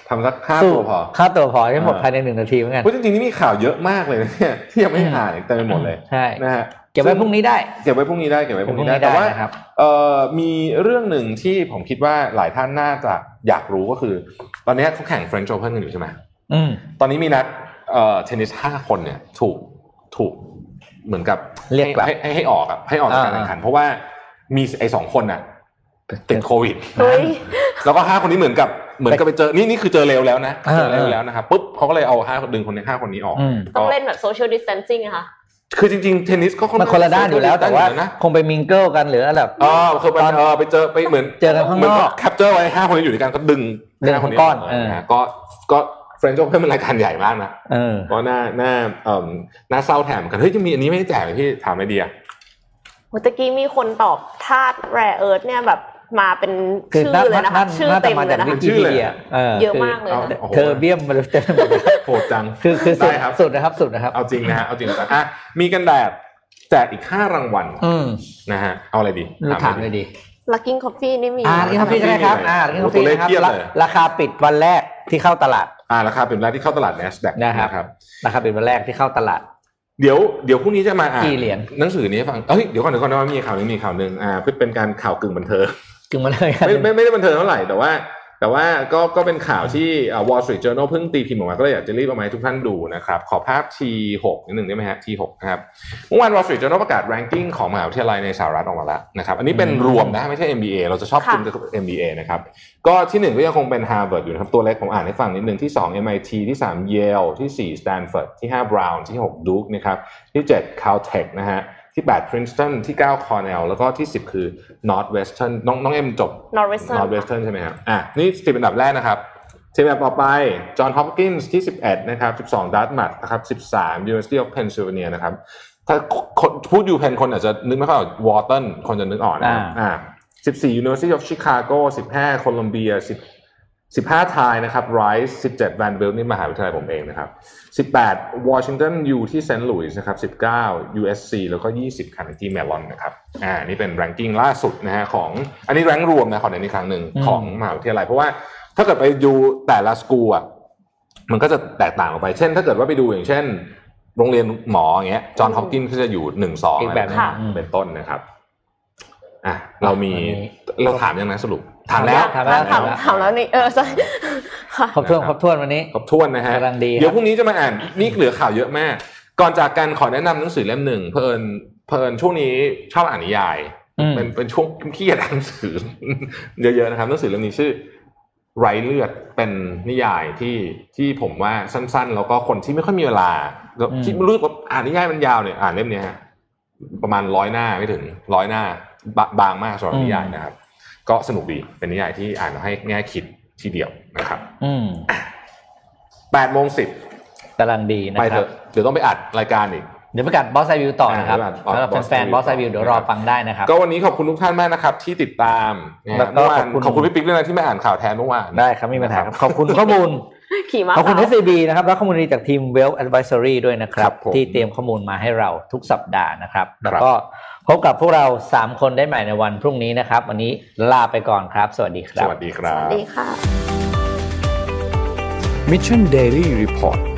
ทำสัก5ตัวพอ5ตัวพอให้หมดภายใน1นาทีเหมือนกันจริงๆนี่มีข่าวเยอะมากเลยนะเนี่ยที่ยังไม่อ่านแต่ไปหมดเลยใช่นะฮะเก็บไว้พรุ่งนี้ได้แต่ว่ามีเรื่องหนึ่งที่ผมคิดว่าหลายท่านน่าจะอยากรู้ก็คือตอนนี้เขาแข่ง French Open กันอยู่ใช่ไหมตอนนี้มีนักเทนนิส5คนเนี่ยถูกเหมือนกับเรียกให้ออกอ่ะให้ออกจากการแข่งขันเพราะว่ามีไอ้2คนน่ะติดโควิดแล้วก็5คนนี้เหมือนกับไปเจอนี่คือเจอเร็วแล้วนะเจอเร็วแล้วนะครับปุ๊บเขาก็เลยเอา5คนนี้ออกต้องเล่นแบบ social distancing ค่ะคือจริงๆเทนนิสก็มันคนละด้านอยู่แล้วแต่ว่าคงไปมิงเกิลกันหรือแบบคือตอนไปเจอไปเหมือนเจอกันข้างนอกแคปเจอร์ไว้5คนอยู่ด้วยกันก็ดึงคนก้อนนะก็เฟรนช์โอเพ่นเป็นรายการใหญ่มากนะก็น่าเศร้าแถมกันเฮ้ยจะมีอันนี้ไม่ได้แจกเลยพี่ถามไอเดียเมื่อกี้มีคนตอบธาตุแร่เอิร์ธเนี่ยแบบ มาเป็นชื่อเลยนะคะชื่อเต็มเลยนะคะชื่อเลยเยอะมากเลยเธอเบี้ยมมาเต็มโหดจังคือสุดนะครับสุดนะครับเอาจริงนะฮะเอาจริงอ่ะมีกันแดดแจกอีก5รางวัลนะฮะเอาอะไรดีถามเลยดีLuckin Coffee นี่มีLuckin Coffee ใช่ครับLuckin Coffee นะครับราคาปิดวันแรกที่เข้าตลาดราคาปิดวันแรกที่เข้าตลาด Nasdaq นะครับราคาปิดวันแรกที่เข้าตลาดเดี๋ยวพรุ่งนี้จะมากี่เหรียญหนังสือนี้ฟังเดี๋ยวก่อนนะว่ามีข่าวนึงเพื่อเป็นการข่าวกึ่งบันเทิงไม่ได้บันเทิงเท่าไหร่แต่ว่าก็เป็นข่าวที่Wall Street Journal เพิ่งตีพิมพ์ออกมาก็เลยอยากจะรีบเอามาให้ทุกท่านดูนะครับขอภาพ T6 นิดนึงได้มั้ยฮะ T6 นะครับเมื่อวาน Wall Street Journal ประกาศ ranking ของมหาวิทยาลัยในสหรัฐออกมาแล้วนะครับอันนี้เป็นรวมนะไม่ใช่ MBA เราจะชอบคุมกับ MBA นะครับก็ที่1ก็ยังคงเป็น Harvard อยู่นะครับตัวเล็กผมอ่านให้ฟังนิดนึงที่2 MIT ที่3 Yale ที่4 Stanford ที่5 Brown ที่6 Duke นะครับที่7 Caltech นะฮะที่8 Princeton ที่9 Cornell แล้วก็ที่10คือ Northwestern น้องเอ็มจบ Northwestern ใช่ไหมครับนี่10อันดับแรกนะครับ10อันดับต่อไป John Hopkins ที่11นะครับ12 Dartmouth นะครับ13 University of Pennsylvania นะครับถ้าพูด UPenn คนอาจจะนึกไม่ค่อยออก Wharton คนจะนึกออกนะครับ14 University of Chicago 15 Columbia 15 Thai นะครับ Rice 17 Vanderbilt นี่มหาวิทยาลัยผมเองนะครับ18 Washington U ที่ St. Louis นะครับ19 USC แล้วก็20 Carnegie Mellon นะครับนี่เป็น ranking ล่าสุดนะฮะของอันนี้แรงรวมนะขอเน้นอีกครั้งหนึ่งของมหาวิทยาลัยเพราะว่าถ้าเกิดไปดูแต่ละ school อ่ะมันก็จะแตกต่างออกไปเช่นถ้าเกิดว่าไปดูอย่างเช่นโรงเรียนหมออย่างเงี้ย John Hopkins ก็จะอยู่1 2อะไรเป็นต้นนะครับเราถามยังนะสรุปถามแล้วนี่ใช่ครบถ้วนวันนี้ครบถ้วนนะฮะเดี๋ยวพรุ่งนี้จะมาอ่านนี่เหลือข่าวเยอะมากก่อนจากกันขอแนะนำหนังสือเล่มหนึ่งเพิ่นช่วงนี้ชอบอ่านนิยายเป็นช่วงขี้อ่านหนังสือเยอะๆนะครับหนังสือเล่มนี้ชื่อไร้เลือดเป็นนิยายที่ผมว่าสั้นๆแล้วก็คนที่ไม่ค่อยมีเวลาที่รู้ว่าอ่านนิยายมันยาวเนี่ยอ่านเล่มนี้ฮะประมาณ100หน้าไม่ถึง100หน้าบางมากสำหรับนิยายนะครับก็สนุกดีเป็นนิยายที่อ่านแล้วให้แง่คิดทีเดียวนะครับ8:10 น.กำลังดีนะครับไปเถอะเดี๋ยวต้องไปอัดรายการอีกเดี๋ยวไปกัดบอสไซวิวต่อนะครับแล้วแฟนบอสไซวิวเดี๋ยวรอฟังได้นะครับก็วันนี้ขอบคุณทุกท่านมากนะครับที่ติดตามแล้วก็ขอบคุณพี่ปิ๊กด้วยนะที่ไม่อ่านข่าวแทนเมื่อวานได้ครับไม่มีปัญหาครับขอบคุณข้อมูลขอบคุณ SCB นะครับและข้อมูลดีจากทีม Wealth Advisory ด้วยนะครับที่เตรียมข้อมูลมาให้เราทุกสัปดาห์นะครับแล้วก็พบกับพวกเรา3คนได้ใหม่ในวันพรุ่งนี้นะครับวันนี้ลาไปก่อนครับสวัสดีครับสวัสดีครับสวัสดีค่ะ Mission Daily Report